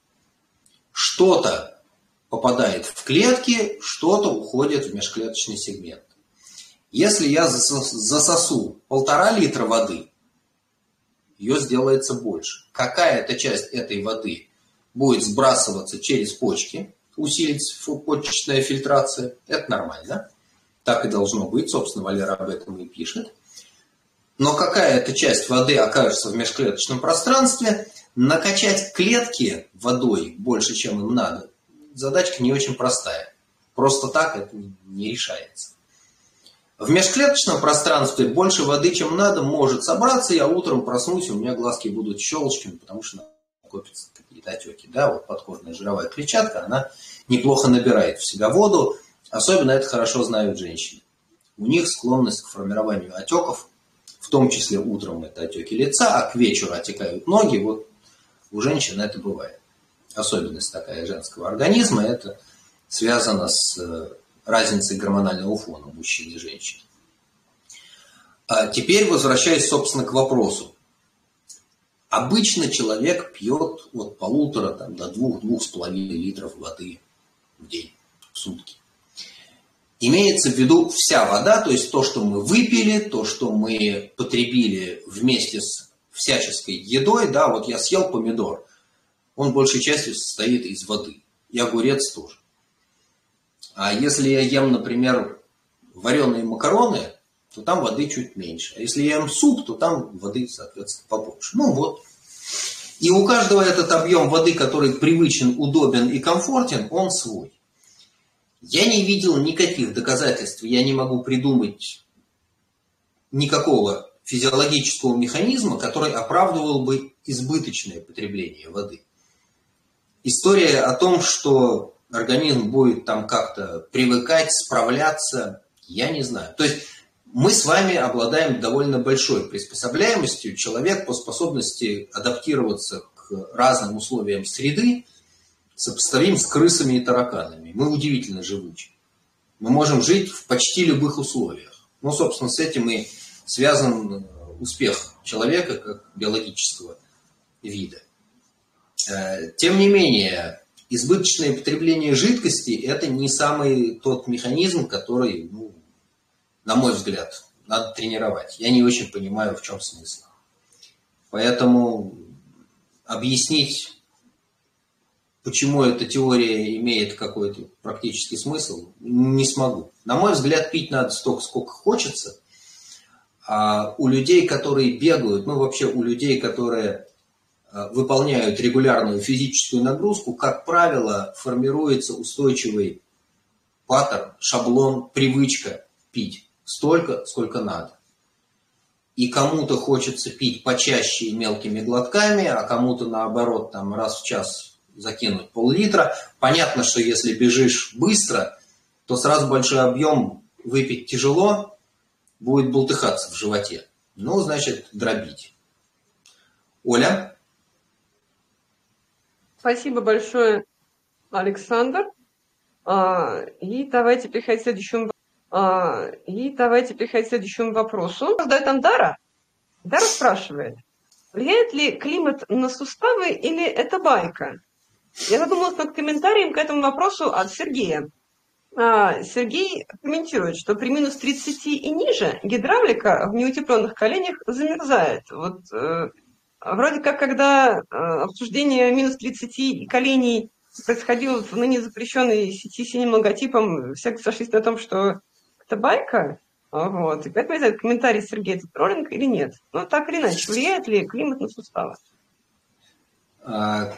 Что-то попадает в клетки, что-то уходит в межклеточный сегмент. Если я засосу полтора литра воды, ее сделается больше. Какая-то часть этой воды будет сбрасываться через почки, усилится почечная фильтрация, это нормально. Так и должно быть, собственно, Валера об этом и пишет. Но какая-то часть воды окажется в межклеточном пространстве, накачать клетки водой больше, чем им надо, задачка не очень простая. Просто так это не решается. В межклеточном пространстве больше воды, чем надо, может собраться, я утром проснусь, у меня глазки будут щелочками, потому что накопятся какие-то отеки. Да, вот подкожная жировая клетчатка, она неплохо набирает в себя воду, особенно это хорошо знают женщины. У них склонность к формированию отеков, в том числе утром это отеки лица, а к вечеру отекают ноги. Вот у женщин это бывает. Особенность такая женского организма, это связано с разницей гормонального фона мужчин и женщин. А теперь возвращаясь, собственно, к вопросу. Обычно человек пьет от полутора там, до двух-двух с половиной литров воды в день, в сутки. Имеется в виду вся вода, то есть то, что мы выпили, то, что мы потребили вместе с всяческой едой. Да, вот я съел помидор, он большей частью состоит из воды, и огурец тоже. А если я ем, например, вареные макароны, то там воды чуть меньше. А если я ем суп, то там воды, соответственно, побольше. Ну вот. И у каждого этот объем воды, который привычен, удобен и комфортен, он свой. Я не видел никаких доказательств, я не могу придумать никакого физиологического механизма, который оправдывал бы избыточное потребление воды. История о том, что организм будет там как-то привыкать, справляться, я не знаю. То есть мы с вами обладаем довольно большой приспособляемостью. Человек по способности адаптироваться к разным условиям среды сопоставим с крысами и тараканами. Мы удивительно живучи. Мы можем жить в почти любых условиях. Ну, собственно, с этим и связан успех человека как биологического вида. Тем не менее, избыточное потребление жидкости – это не самый тот механизм, который, ну, на мой взгляд, надо тренировать. Я не очень понимаю, в чем смысл. Поэтому объяснить, почему эта теория имеет какой-то практический смысл, не смогу. На мой взгляд, пить надо столько, сколько хочется. А у людей, которые бегают, ну, вообще у людей, которые выполняют регулярную физическую нагрузку, как правило, формируется устойчивый паттерн, шаблон, привычка пить столько, сколько надо. И кому-то хочется пить почаще и мелкими глотками, а кому-то, наоборот, там, раз в час закинуть пол-литра. Понятно, что если бежишь быстро, то сразу большой объем выпить тяжело, будет бултыхаться в животе. Ну, значит, дробить. Оля? Спасибо большое, Александр. И давайте переходить к следующему, И давайте переходить к следующему вопросу. Да, там Дара. Дара спрашивает, влияет ли климат на суставы или это байка? Я задумалась над комментарием к этому вопросу от Сергея. Сергей комментирует, что при минус тридцати и ниже гидравлика в неутепленных коленях замерзает. Вот вроде как, когда обсуждение минус тридцати коленей происходило в ныне запрещенной сети синим логотипом, все сошлись на том, что это байка. Вот. И поэтому, я не знаю, комментарий Сергея, это троллинг или нет. Но так или иначе, влияет ли климат на суставы? А,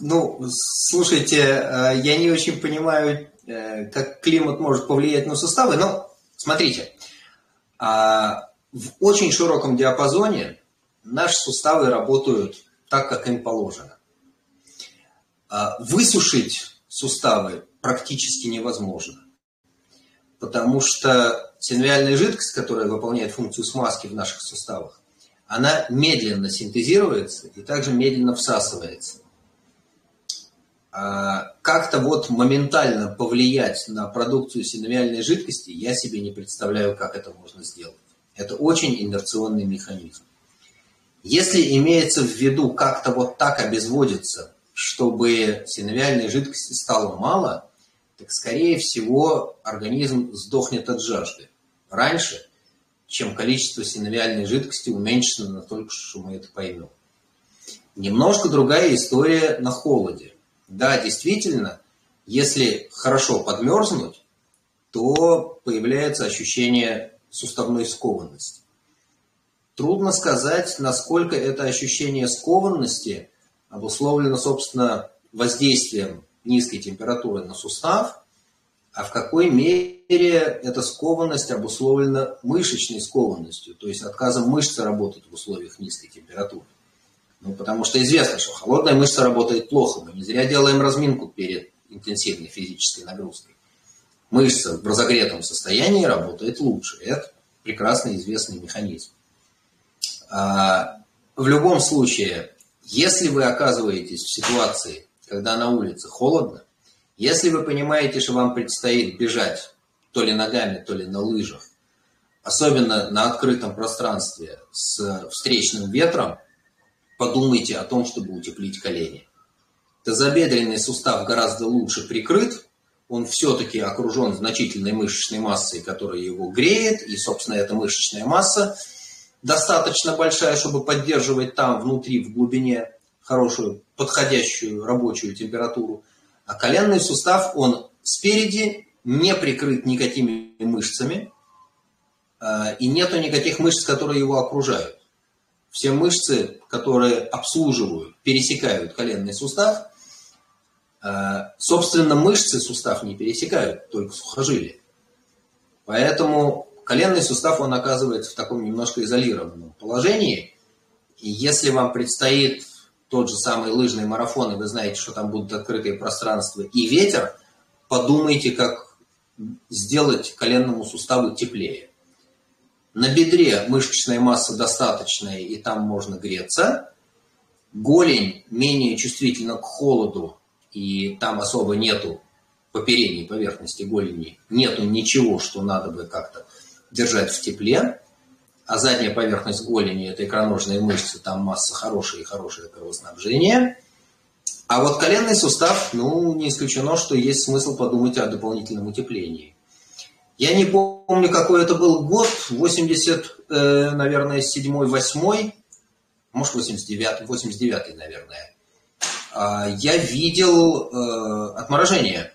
ну, слушайте, я не очень понимаю, как климат может повлиять на суставы, но смотрите, в очень широком диапазоне наши суставы работают так, как им положено. Высушить суставы практически невозможно, потому что синовиальная жидкость, которая выполняет функцию смазки в наших суставах, она медленно синтезируется и также медленно всасывается. Как-то вот моментально повлиять на продукцию синовиальной жидкости я себе не представляю, как это можно сделать. Это очень инерционный механизм. Если имеется в виду как-то вот так обезводиться, чтобы синовиальной жидкости стало мало, так, скорее всего, организм сдохнет от жажды раньше, чем количество синовиальной жидкости уменьшено настолько, что мы это поймем. Немножко другая история на холоде. Да, действительно, если хорошо подмерзнуть, то появляется ощущение суставной скованности. Трудно сказать, насколько это ощущение скованности обусловлено, собственно, воздействием низкой температуры на сустав, а в какой мере эта скованность обусловлена мышечной скованностью, то есть отказом мышцы работать в условиях низкой температуры. Ну, потому что известно, что холодная мышца работает плохо, мы не зря делаем разминку перед интенсивной физической нагрузкой. Мышца в разогретом состоянии работает лучше. Это прекрасно известный механизм. А в любом случае, если вы оказываетесь в ситуации, когда на улице холодно, если вы понимаете, что вам предстоит бежать то ли ногами, то ли на лыжах, особенно на открытом пространстве с встречным ветром, подумайте о том, чтобы утеплить колени. Тазобедренный сустав гораздо лучше прикрыт, он все-таки окружен значительной мышечной массой, которая его греет, и, собственно, эта мышечная масса достаточно большая, чтобы поддерживать там внутри, в глубине, хорошую, подходящую рабочую температуру. А коленный сустав, он спереди не прикрыт никакими мышцами, и нету никаких мышц, которые его окружают. Все мышцы, которые обслуживают, пересекают коленный сустав, собственно, мышцы сустав не пересекают, только сухожилия. Поэтому коленный сустав, он оказывается в таком немножко изолированном положении. И если вам предстоит тот же самый лыжный марафон, и вы знаете, что там будут открытые пространства и ветер, подумайте, как сделать коленному суставу теплее. На бедре мышечная масса достаточная, и там можно греться. Голень менее чувствительна к холоду, и там особо нету по передней поверхности голени, нету ничего, что надо бы как-то держать в тепле. А задняя поверхность голени – это икроножные мышцы, там масса хорошая и хорошее кровоснабжение. А вот коленный сустав, ну, не исключено, что есть смысл подумать о дополнительном утеплении. Я не помню, какой это был год, восемьдесят, наверное, седьмой, восьмой, может, восемьдесят девятый, восемьдесят девятый, наверное. Я видел э, отморожение,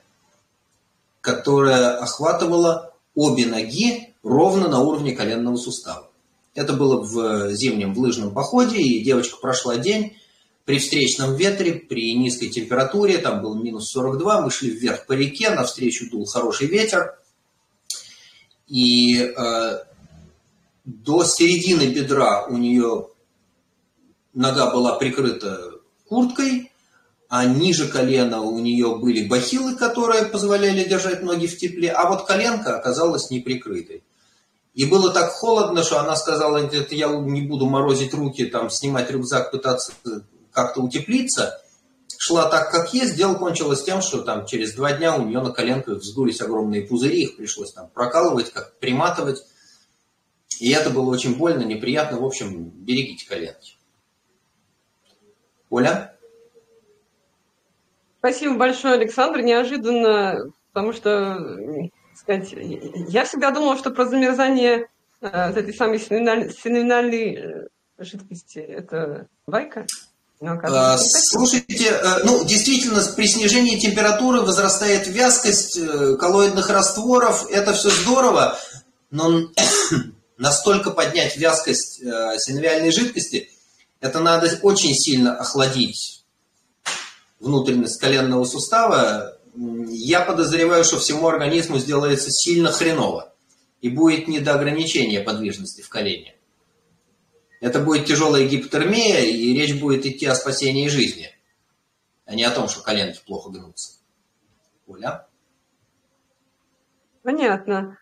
которое охватывало обе ноги ровно на уровне коленного сустава. Это было в зимнем в лыжном походе, и девочка прошла день при встречном ветре, при низкой температуре, там был минус сорок два, мы шли вверх по реке, навстречу дул хороший ветер, и э, до середины бедра у нее нога была прикрыта курткой, а ниже колена у нее были бахилы, которые позволяли держать ноги в тепле, а вот коленка оказалась неприкрытой. И было так холодно, что она сказала: это я не буду морозить руки, там, снимать рюкзак, пытаться как-то утеплиться. Шла так, как есть. Дело кончилось тем, что там через два дня у нее на коленках вздулись огромные пузыри, их пришлось там прокалывать, как приматывать. И это было очень больно, неприятно. В общем, берегите коленки. Оля? Спасибо большое, Александр. Неожиданно, потому что, так сказать, я всегда думала, что про замерзание э, вот этой самой синовинальной э, жидкости это байка. Но, а, слушайте, э, ну, действительно, при снижении температуры возрастает вязкость э, коллоидных растворов. Это все здорово, но настолько поднять вязкость э, синовиальной жидкости, это надо очень сильно охладить внутренность коленного сустава. Я подозреваю, что всему организму сделается сильно хреново и будет не до ограничения подвижности в колене. Это будет тяжелая гипотермия, и речь будет идти о спасении жизни, а не о том, что коленки плохо гнутся. Оля? Понятно.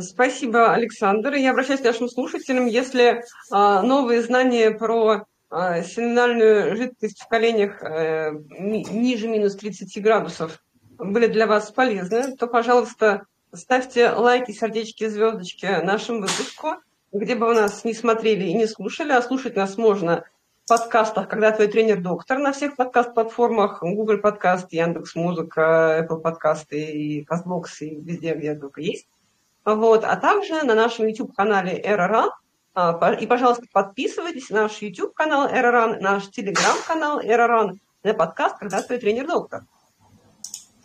Спасибо, Александр. Я обращаюсь к нашим слушателям. Если а, новые знания про синовиальную жидкость в коленях э, ниже минус тридцати градусов были для вас полезны, то, пожалуйста, ставьте лайки, сердечки, звездочки нашему выпуску, где бы вы нас не смотрели и не слушали, а слушать нас можно в подкастах «Когда твой тренер доктор» на всех подкаст-платформах, Google подкаст, Яндекс.Музыка, Apple подкасты и Castbox, и везде, где только есть. Вот. А также на нашем YouTube-канале и ар эй. И, пожалуйста, подписывайтесь на наш YouTube-канал и ар эй ран, наш Telegram-канал и ар эй ран, на подкаст «Когда твой тренер доктор».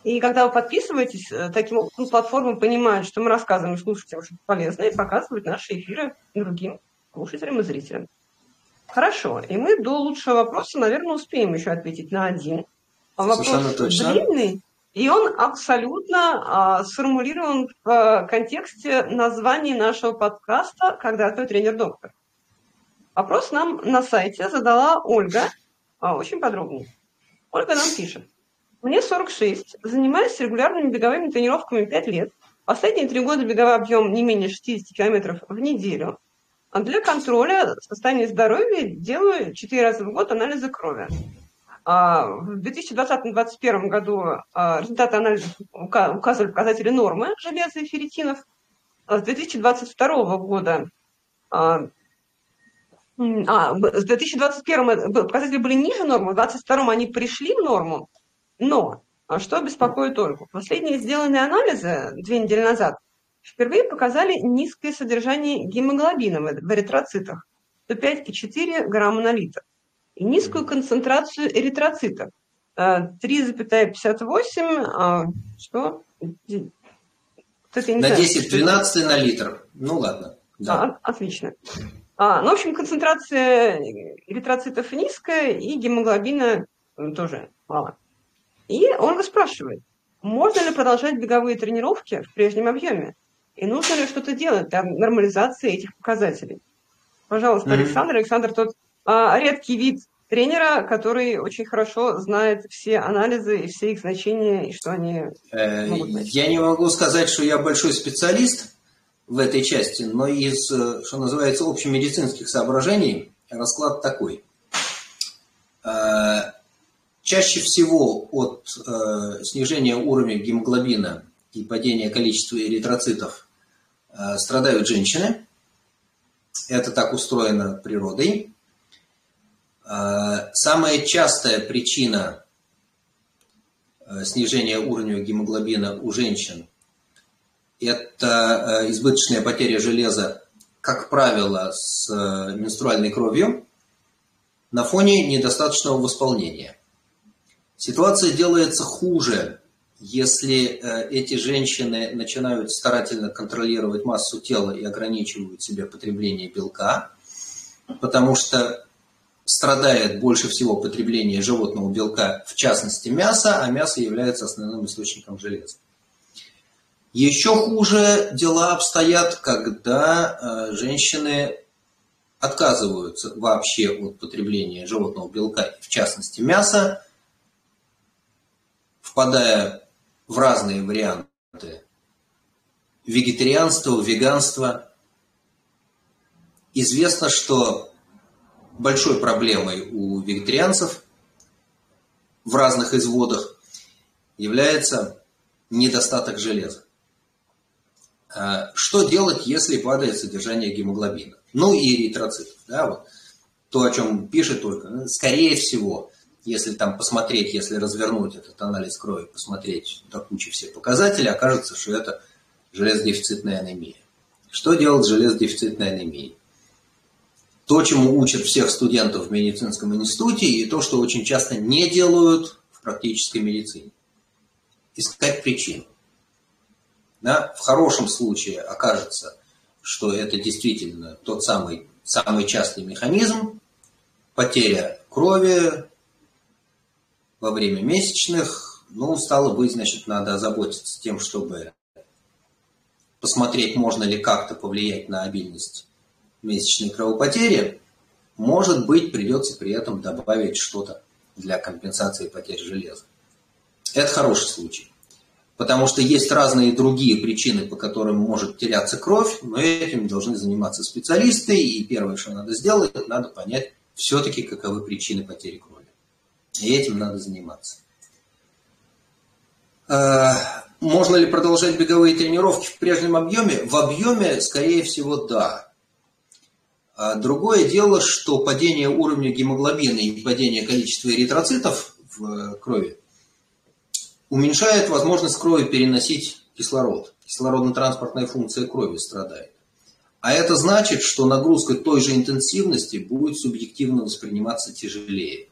И когда вы подписываетесь, таким ну, платформы понимают, что мы рассказываем слушателям что-то полезное и показывают наши эфиры другим слушателям и зрителям. Хорошо, и мы до лучшего вопроса, наверное, успеем еще ответить на один. Вопрос длинный, и он абсолютно а, сформулирован в а, контексте названия нашего подкаста «Когда ты тренер-доктор». Вопрос нам на сайте задала Ольга а, очень подробно. Ольга нам пишет. Мне сорок шесть, занимаюсь регулярными беговыми тренировками пять лет. Последние три года беговой объем не менее шестьдесят километров в неделю. Для контроля состояния здоровья делаю четыре раза в год анализы крови. В две тысячи двадцатом — две тысячи двадцать первом году результаты анализов указывали показатели нормы железа и ферритинов. С две тысячи двадцать второго года... А, с две тысячи двадцать первого показатели были ниже нормы, в две тысячи двадцать втором они пришли в норму. Но что беспокоит Ольгу? Последние сделанные анализы две недели назад впервые показали низкое содержание гемоглобина в эритроцитах, пять целых четыре десятых грамма на литр, и низкую концентрацию эритроцитов, три целых пятьдесят восемь сотых, что? Кстати, на десять в тринадцатой на литр. Ну ладно. Да. А, отлично. А, ну, в общем, концентрация эритроцитов низкая, и гемоглобина тоже мало. И Ольга спрашивает, можно ли продолжать беговые тренировки в прежнем объеме? И нужно ли что-то делать для нормализации этих показателей? Пожалуйста, mm-hmm. Александр. Александр тот а, редкий вид тренера, который очень хорошо знает все анализы и все их значения, и что они э, могут быть. Я не могу сказать, что я большой специалист в этой части, но из, что называется, общемедицинских соображений расклад такой. Э, Чаще всего от э, снижения уровня гемоглобина и падения количества эритроцитов э, страдают женщины. Это так устроено природой. Э, самая частая причина э, снижения уровня гемоглобина у женщин – это э, избыточная потеря железа, как правило, с э, менструальной кровью на фоне недостаточного восполнения. Ситуация делается хуже, если эти женщины начинают старательно контролировать массу тела и ограничивают себе потребление белка, потому что страдает больше всего потребление животного белка, в частности мяса, а мясо является основным источником железа. Еще хуже дела обстоят, когда женщины отказываются вообще от потребления животного белка, в частности мяса, впадая в разные варианты вегетарианства, веганства. Известно, что большой проблемой у вегетарианцев в разных изводах является недостаток железа. Что делать, если падает содержание гемоглобина? Ну и эритроцитов. Да, вот. То, о чем пишет только, скорее всего... Если там посмотреть, если развернуть этот анализ крови, посмотреть до кучи все показатели, окажется, что это железодефицитная анемия. Что делать с железодефицитной анемией? То, чему учат всех студентов в медицинском институте, и то, что очень часто не делают в практической медицине. Искать причину. Да? В хорошем случае окажется, что это действительно тот самый, самый частый механизм, потеря крови во время месячных, ну, стало быть, значит, надо озаботиться тем, чтобы посмотреть, можно ли как-то повлиять на обильность месячной кровопотери. Может быть, придется при этом добавить что-то для компенсации потерь железа. Это хороший случай. Потому что есть разные другие причины, по которым может теряться кровь, но этим должны заниматься специалисты, и первое, что надо сделать, надо понять все-таки, каковы причины потери крови. И этим надо заниматься. Можно ли продолжать беговые тренировки в прежнем объеме? В объеме, скорее всего, да. Другое дело, что падение уровня гемоглобина и падение количества эритроцитов в крови уменьшает возможность крови переносить кислород. Кислородно-транспортная функция крови страдает. А это значит, что нагрузка той же интенсивности будет субъективно восприниматься тяжелее.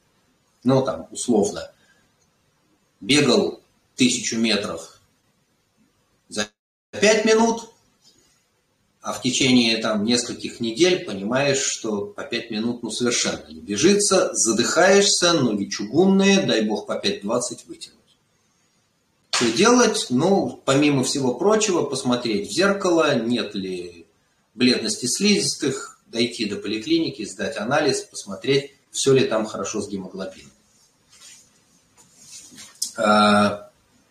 Ну, там, условно, бегал тысячу метров за пять минут, а в течение там нескольких недель понимаешь, что по пять минут ну совершенно не бежится, задыхаешься, ноги чугунные, дай бог по пять двадцать вытянуть. Что делать? Ну, помимо всего прочего, посмотреть в зеркало, нет ли бледности слизистых, дойти до поликлиники, сдать анализ, посмотреть, все ли там хорошо с гемоглобином. А,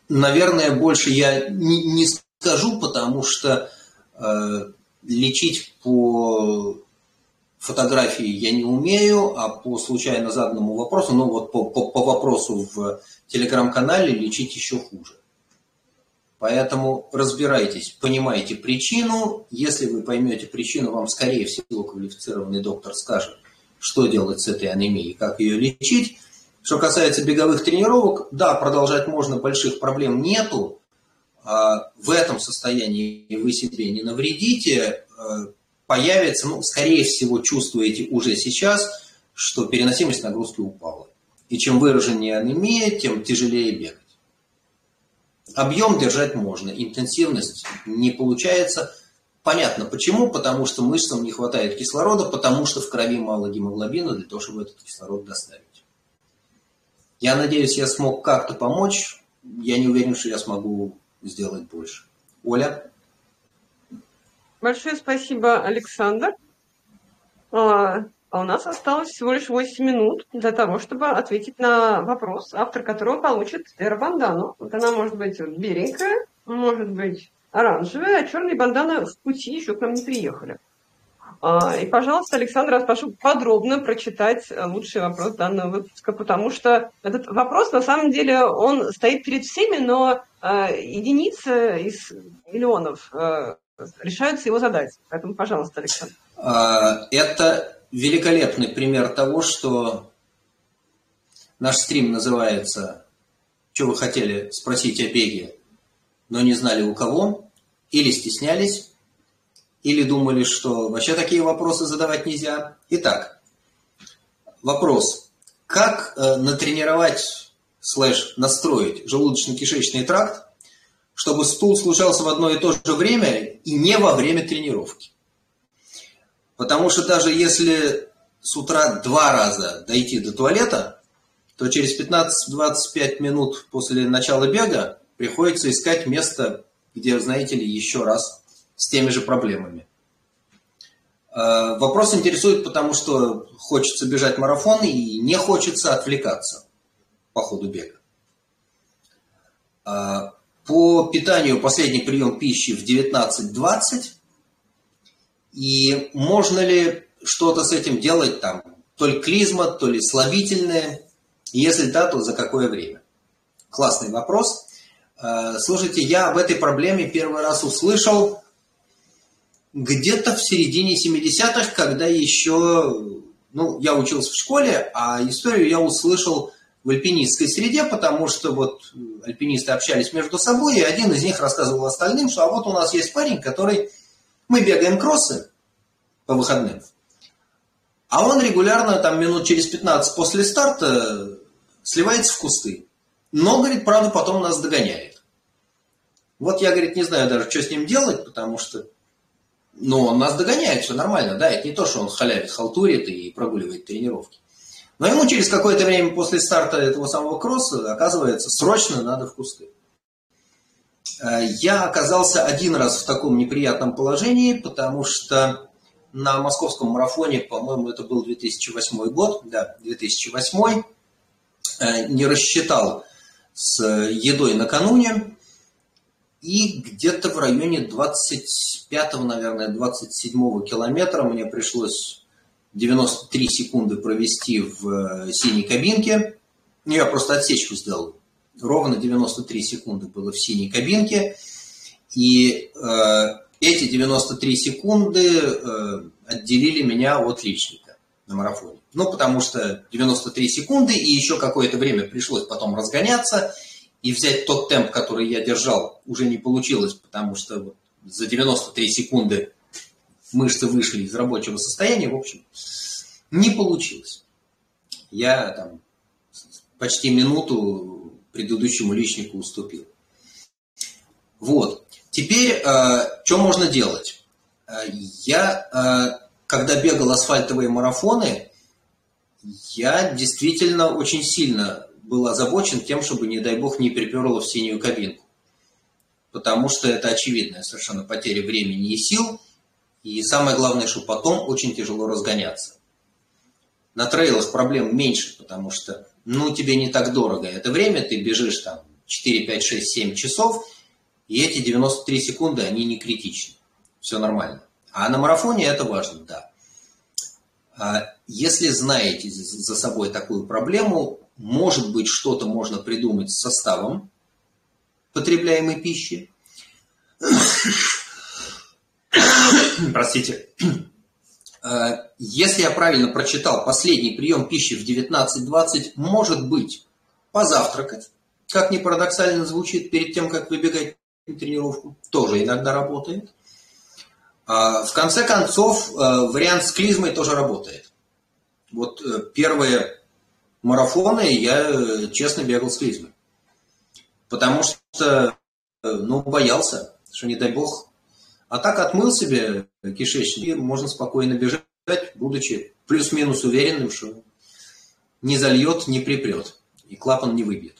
наверное, больше я не, не скажу, потому что а, лечить по фотографии я не умею, а по случайно заданному вопросу, ну вот по, по, по вопросу в телеграм-канале лечить еще хуже. Поэтому разбирайтесь, понимайте причину. Если вы поймете причину, вам, скорее всего, квалифицированный доктор скажет, что делать с этой анемией, как ее лечить. Что касается беговых тренировок, да, продолжать можно, больших проблем нету. В этом состоянии вы себе не навредите. Появится, ну, скорее всего, чувствуете уже сейчас, что переносимость нагрузки упала. И чем выраженнее анемия, тем тяжелее бегать. Объем держать можно, интенсивность не получается. Понятно почему, потому что мышцам не хватает кислорода, потому что в крови мало гемоглобина для того, чтобы этот кислород доставить. Я надеюсь, я смог как-то помочь. Я не уверен, что я смогу сделать больше. Оля? Большое спасибо, Александр. А у нас осталось всего лишь восемь минут для того, чтобы ответить на вопрос, автор которого получит эра-бандану. Вот она может быть беленькая, может быть оранжевая, а черные банданы в пути еще к нам не приехали. И, пожалуйста, Александр, я прошу подробно прочитать лучший вопрос данного выпуска, потому что этот вопрос, на самом деле, он стоит перед всеми, но единицы из миллионов решаются его задать. Поэтому, пожалуйста, Александр. Это великолепный пример того, что наш стрим называется «Что вы хотели спросить о беге, но не знали у кого?» или «Стеснялись», или думали, что вообще такие вопросы задавать нельзя. Итак, вопрос. Как э, натренировать, слэш, настроить желудочно-кишечный тракт, чтобы стул случался в одно и то же время и не во время тренировки? Потому что даже если с утра два раза дойти до туалета, то через пятнадцать-двадцать пять минут после начала бега приходится искать место, где, знаете ли, еще раз с теми же проблемами. Вопрос интересует, потому что хочется бежать марафон и не хочется отвлекаться по ходу бега. По питанию последний прием пищи в девятнадцать двадцать. И можно ли что-то с этим делать там? То ли клизма, то ли слабительное. Если да, то за какое время? Классный вопрос. Слушайте, я об этой проблеме первый раз услышал где-то в середине семидесятых, когда еще, ну, я учился в школе, а историю я услышал в альпинистской среде, потому что вот альпинисты общались между собой, и один из них рассказывал остальным, что а вот у нас есть парень, который... Мы бегаем кроссы по выходным, а он регулярно, там, минут через пятнадцать после старта сливается в кусты. Но, говорит, правда, потом нас догоняет. Вот я, говорит, не знаю даже, что с ним делать, потому что... Но он нас догоняет, все нормально, да, это не то, что он халявит, халтурит и прогуливает тренировки. Но ему через какое-то время после старта этого самого кросса, оказывается, срочно надо в кусты. Я оказался один раз в таком неприятном положении, потому что на московском марафоне, по-моему, это был две тысячи восьмой год, да, две тысячи восьмой, не рассчитал с едой накануне, и где-то в районе двадцать пятого, наверное, двадцать седьмого километра мне пришлось девяносто три секунды провести в синей кабинке. Я просто отсечку сделал. Ровно девяносто три секунды было в синей кабинке. И э, эти девяносто три секунды э, отделили меня от личника на марафоне. Ну, потому что девяносто три секунды, и еще какое-то время пришлось потом разгоняться. И взять тот темп, который я держал, уже не получилось, потому что за девяносто три секунды мышцы вышли из рабочего состояния. В общем, не получилось. Я там почти минуту предыдущему личнику уступил. Вот. Теперь, э, что можно делать? Я, э, когда бегал асфальтовые марафоны, я действительно очень сильно был озабочен тем, чтобы, не дай бог, не приперло в синюю кабинку. Потому что это очевидная совершенно потеря времени и сил. И самое главное, что потом очень тяжело разгоняться. На трейлах проблем меньше, потому что, ну, тебе не так дорого это время, ты бежишь там четыре, пять, шесть, семь часов, и эти девяносто три секунды, они не критичны. Все нормально. А на марафоне это важно, да. Если знаете за собой такую проблему, может быть, что-то можно придумать с составом потребляемой пищи. Простите. Если я правильно прочитал, последний прием пищи в девятнадцать двадцать может быть позавтракать, как ни парадоксально звучит, перед тем, как выбегать на тренировку, тоже иногда работает. В конце концов, вариант с клизмой тоже работает. Вот первые марафоны я честно бегал с клизмой, потому что, ну, боялся, что не дай бог. А так отмыл себе кишечник, и можно спокойно бежать, будучи плюс-минус уверенным, что не зальет, не припрет, и клапан не выбьет.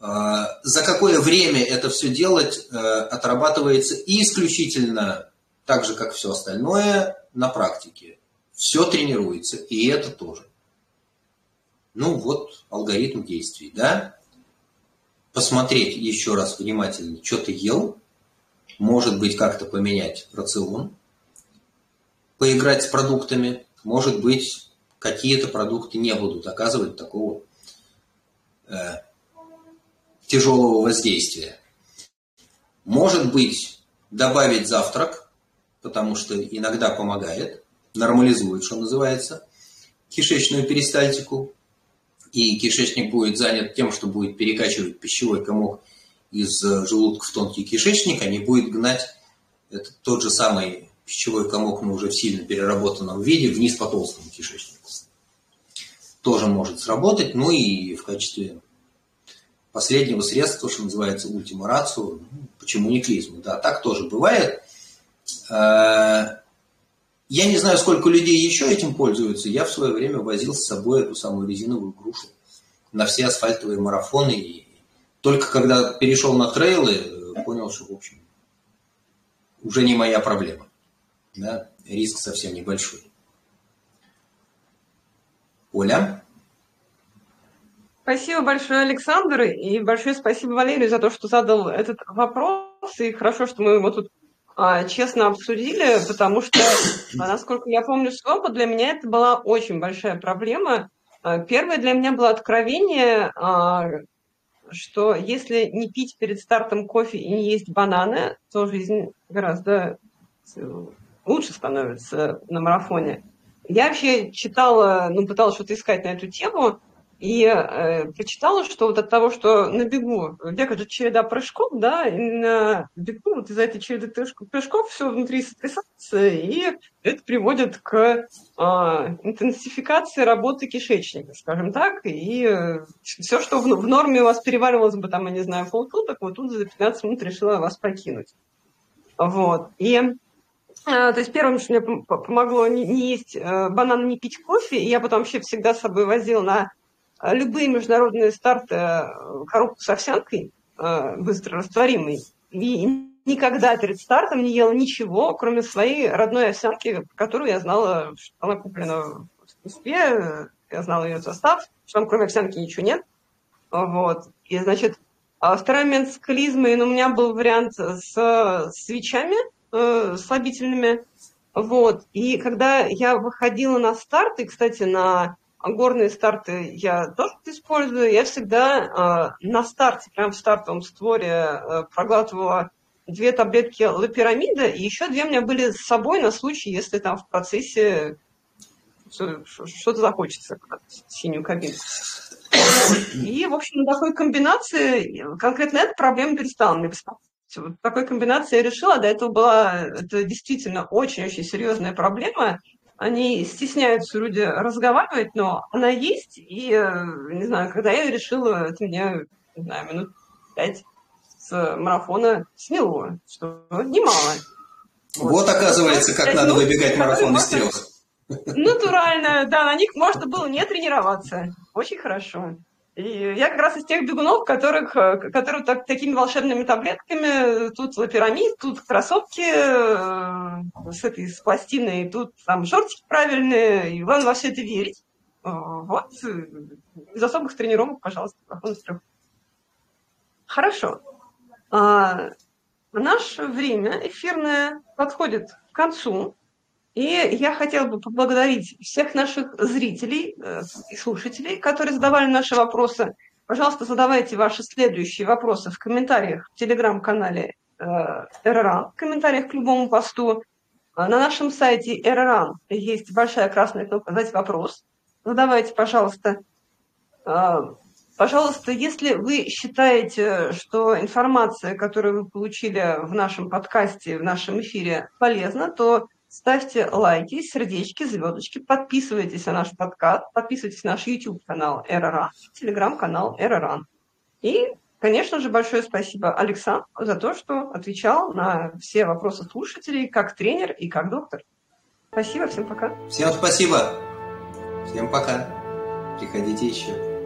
За какое время это все делать, отрабатывается исключительно так же, как все остальное, на практике. Все тренируется, и это тоже. Ну вот алгоритм действий, да? Посмотреть еще раз внимательно, что ты ел. Может быть, как-то поменять рацион, поиграть с продуктами. Может быть, какие-то продукты не будут оказывать такого э, тяжелого воздействия. Может быть, добавить завтрак, потому что иногда помогает, нормализует, что называется, кишечную перистальтику. И кишечник будет занят тем, что будет перекачивать пищевой комок из желудка в тонкий кишечник, а не будет гнать этот, тот же самый пищевой комок, но уже в сильно переработанном виде, вниз по толстому кишечнику. Тоже может сработать. Ну и в качестве последнего средства, что называется, ультимарацию, почему не клизму? Да, так тоже бывает. Я не знаю, сколько людей еще этим пользуются. Я в свое время возил с собой эту самую резиновую грушу на все асфальтовые марафоны. И только когда перешел на трейлы, понял, что, в общем, уже не моя проблема. Да? Риск совсем небольшой. Оля? Спасибо большое, Александр, и большое спасибо Валерию за то, что задал этот вопрос. И хорошо, что мы его тут а, честно обсудили, потому что, насколько я помню с опыта, для меня это была очень большая проблема. Первое для меня было откровение, а, что если не пить перед стартом кофе и не есть бананы, то жизнь гораздо лучше становится на марафоне. Я вообще читала, ну, пыталась что-то искать на эту тему, и э, прочитала, что вот от того, что на бегу, бегает же череда прыжков, да, и на бегу вот из-за этой череды прыжков все внутри сотрясается, и это приводит к э, интенсификации работы кишечника, скажем так, и э, все, что в, в норме у вас переваривалось бы, там, я не знаю, полсуток, вот тут за пятнадцать минут решила вас покинуть. Вот, и... То есть первым, что мне помогло не, не есть бананы, не пить кофе, и я потом вообще всегда с собой возила на любые международные старты коробку с овсянкой, быстро растворимой, и никогда перед стартом не ела ничего, кроме своей родной овсянки, которую я знала, что она куплена в Успе, я знала ее состав, что там кроме овсянки ничего нет. Вот. И, значит, второй момент с клизмой, ну, у меня был вариант с свечами, слабительными. Вот. И когда я выходила на старт, и, кстати, на горные старты я тоже использую, я всегда э, на старте, прям в стартовом створе, э, проглатывала две таблетки лоперамида, и еще две у меня были с собой на случай, если там в процессе что-то захочется, синюю кабинку. И, в общем, на такой комбинации конкретно эта проблема перестала мне беспокоить. Вот такой комбинации я решила, до этого была это действительно очень-очень серьезная проблема, они стесняются люди разговаривать, но она есть, и, не знаю, когда я решила, это меня, не знаю, минут пять с марафона сняло, что немало. Вот, вот оказывается, как надо минут, выбегать марафон из трех. Натурально, да, на них можно было не тренироваться. Очень хорошо. И я как раз из тех бегунов, которых, которые так, такими волшебными таблетками, тут лоперамид, тут кроссовки с этой с пластиной, тут там шортики правильные, и главное во все это верить. Вот, из особых тренировок, пожалуйста, марафон из трех. Хорошо. А, наше время эфирное подходит к концу. И я хотела бы поблагодарить всех наших зрителей и слушателей, которые задавали наши вопросы. Пожалуйста, задавайте ваши следующие вопросы в комментариях в телеграм-канале эр эр ю эн, в комментариях к любому посту. На нашем сайте эр эр ю эн есть большая красная кнопка «Задать вопрос». Задавайте, пожалуйста. Пожалуйста, если вы считаете, что информация, которую вы получили в нашем подкасте, в нашем эфире, полезна, то ставьте лайки, сердечки, звездочки, подписывайтесь на наш подкаст, подписывайтесь на наш YouTube-канал эр эр ю эн, телеграм-канал эр эр ю эн. И, конечно же, большое спасибо Александру за то, что отвечал на все вопросы слушателей, как тренер и как доктор. Спасибо, всем пока. Всем спасибо. Всем пока. Приходите еще.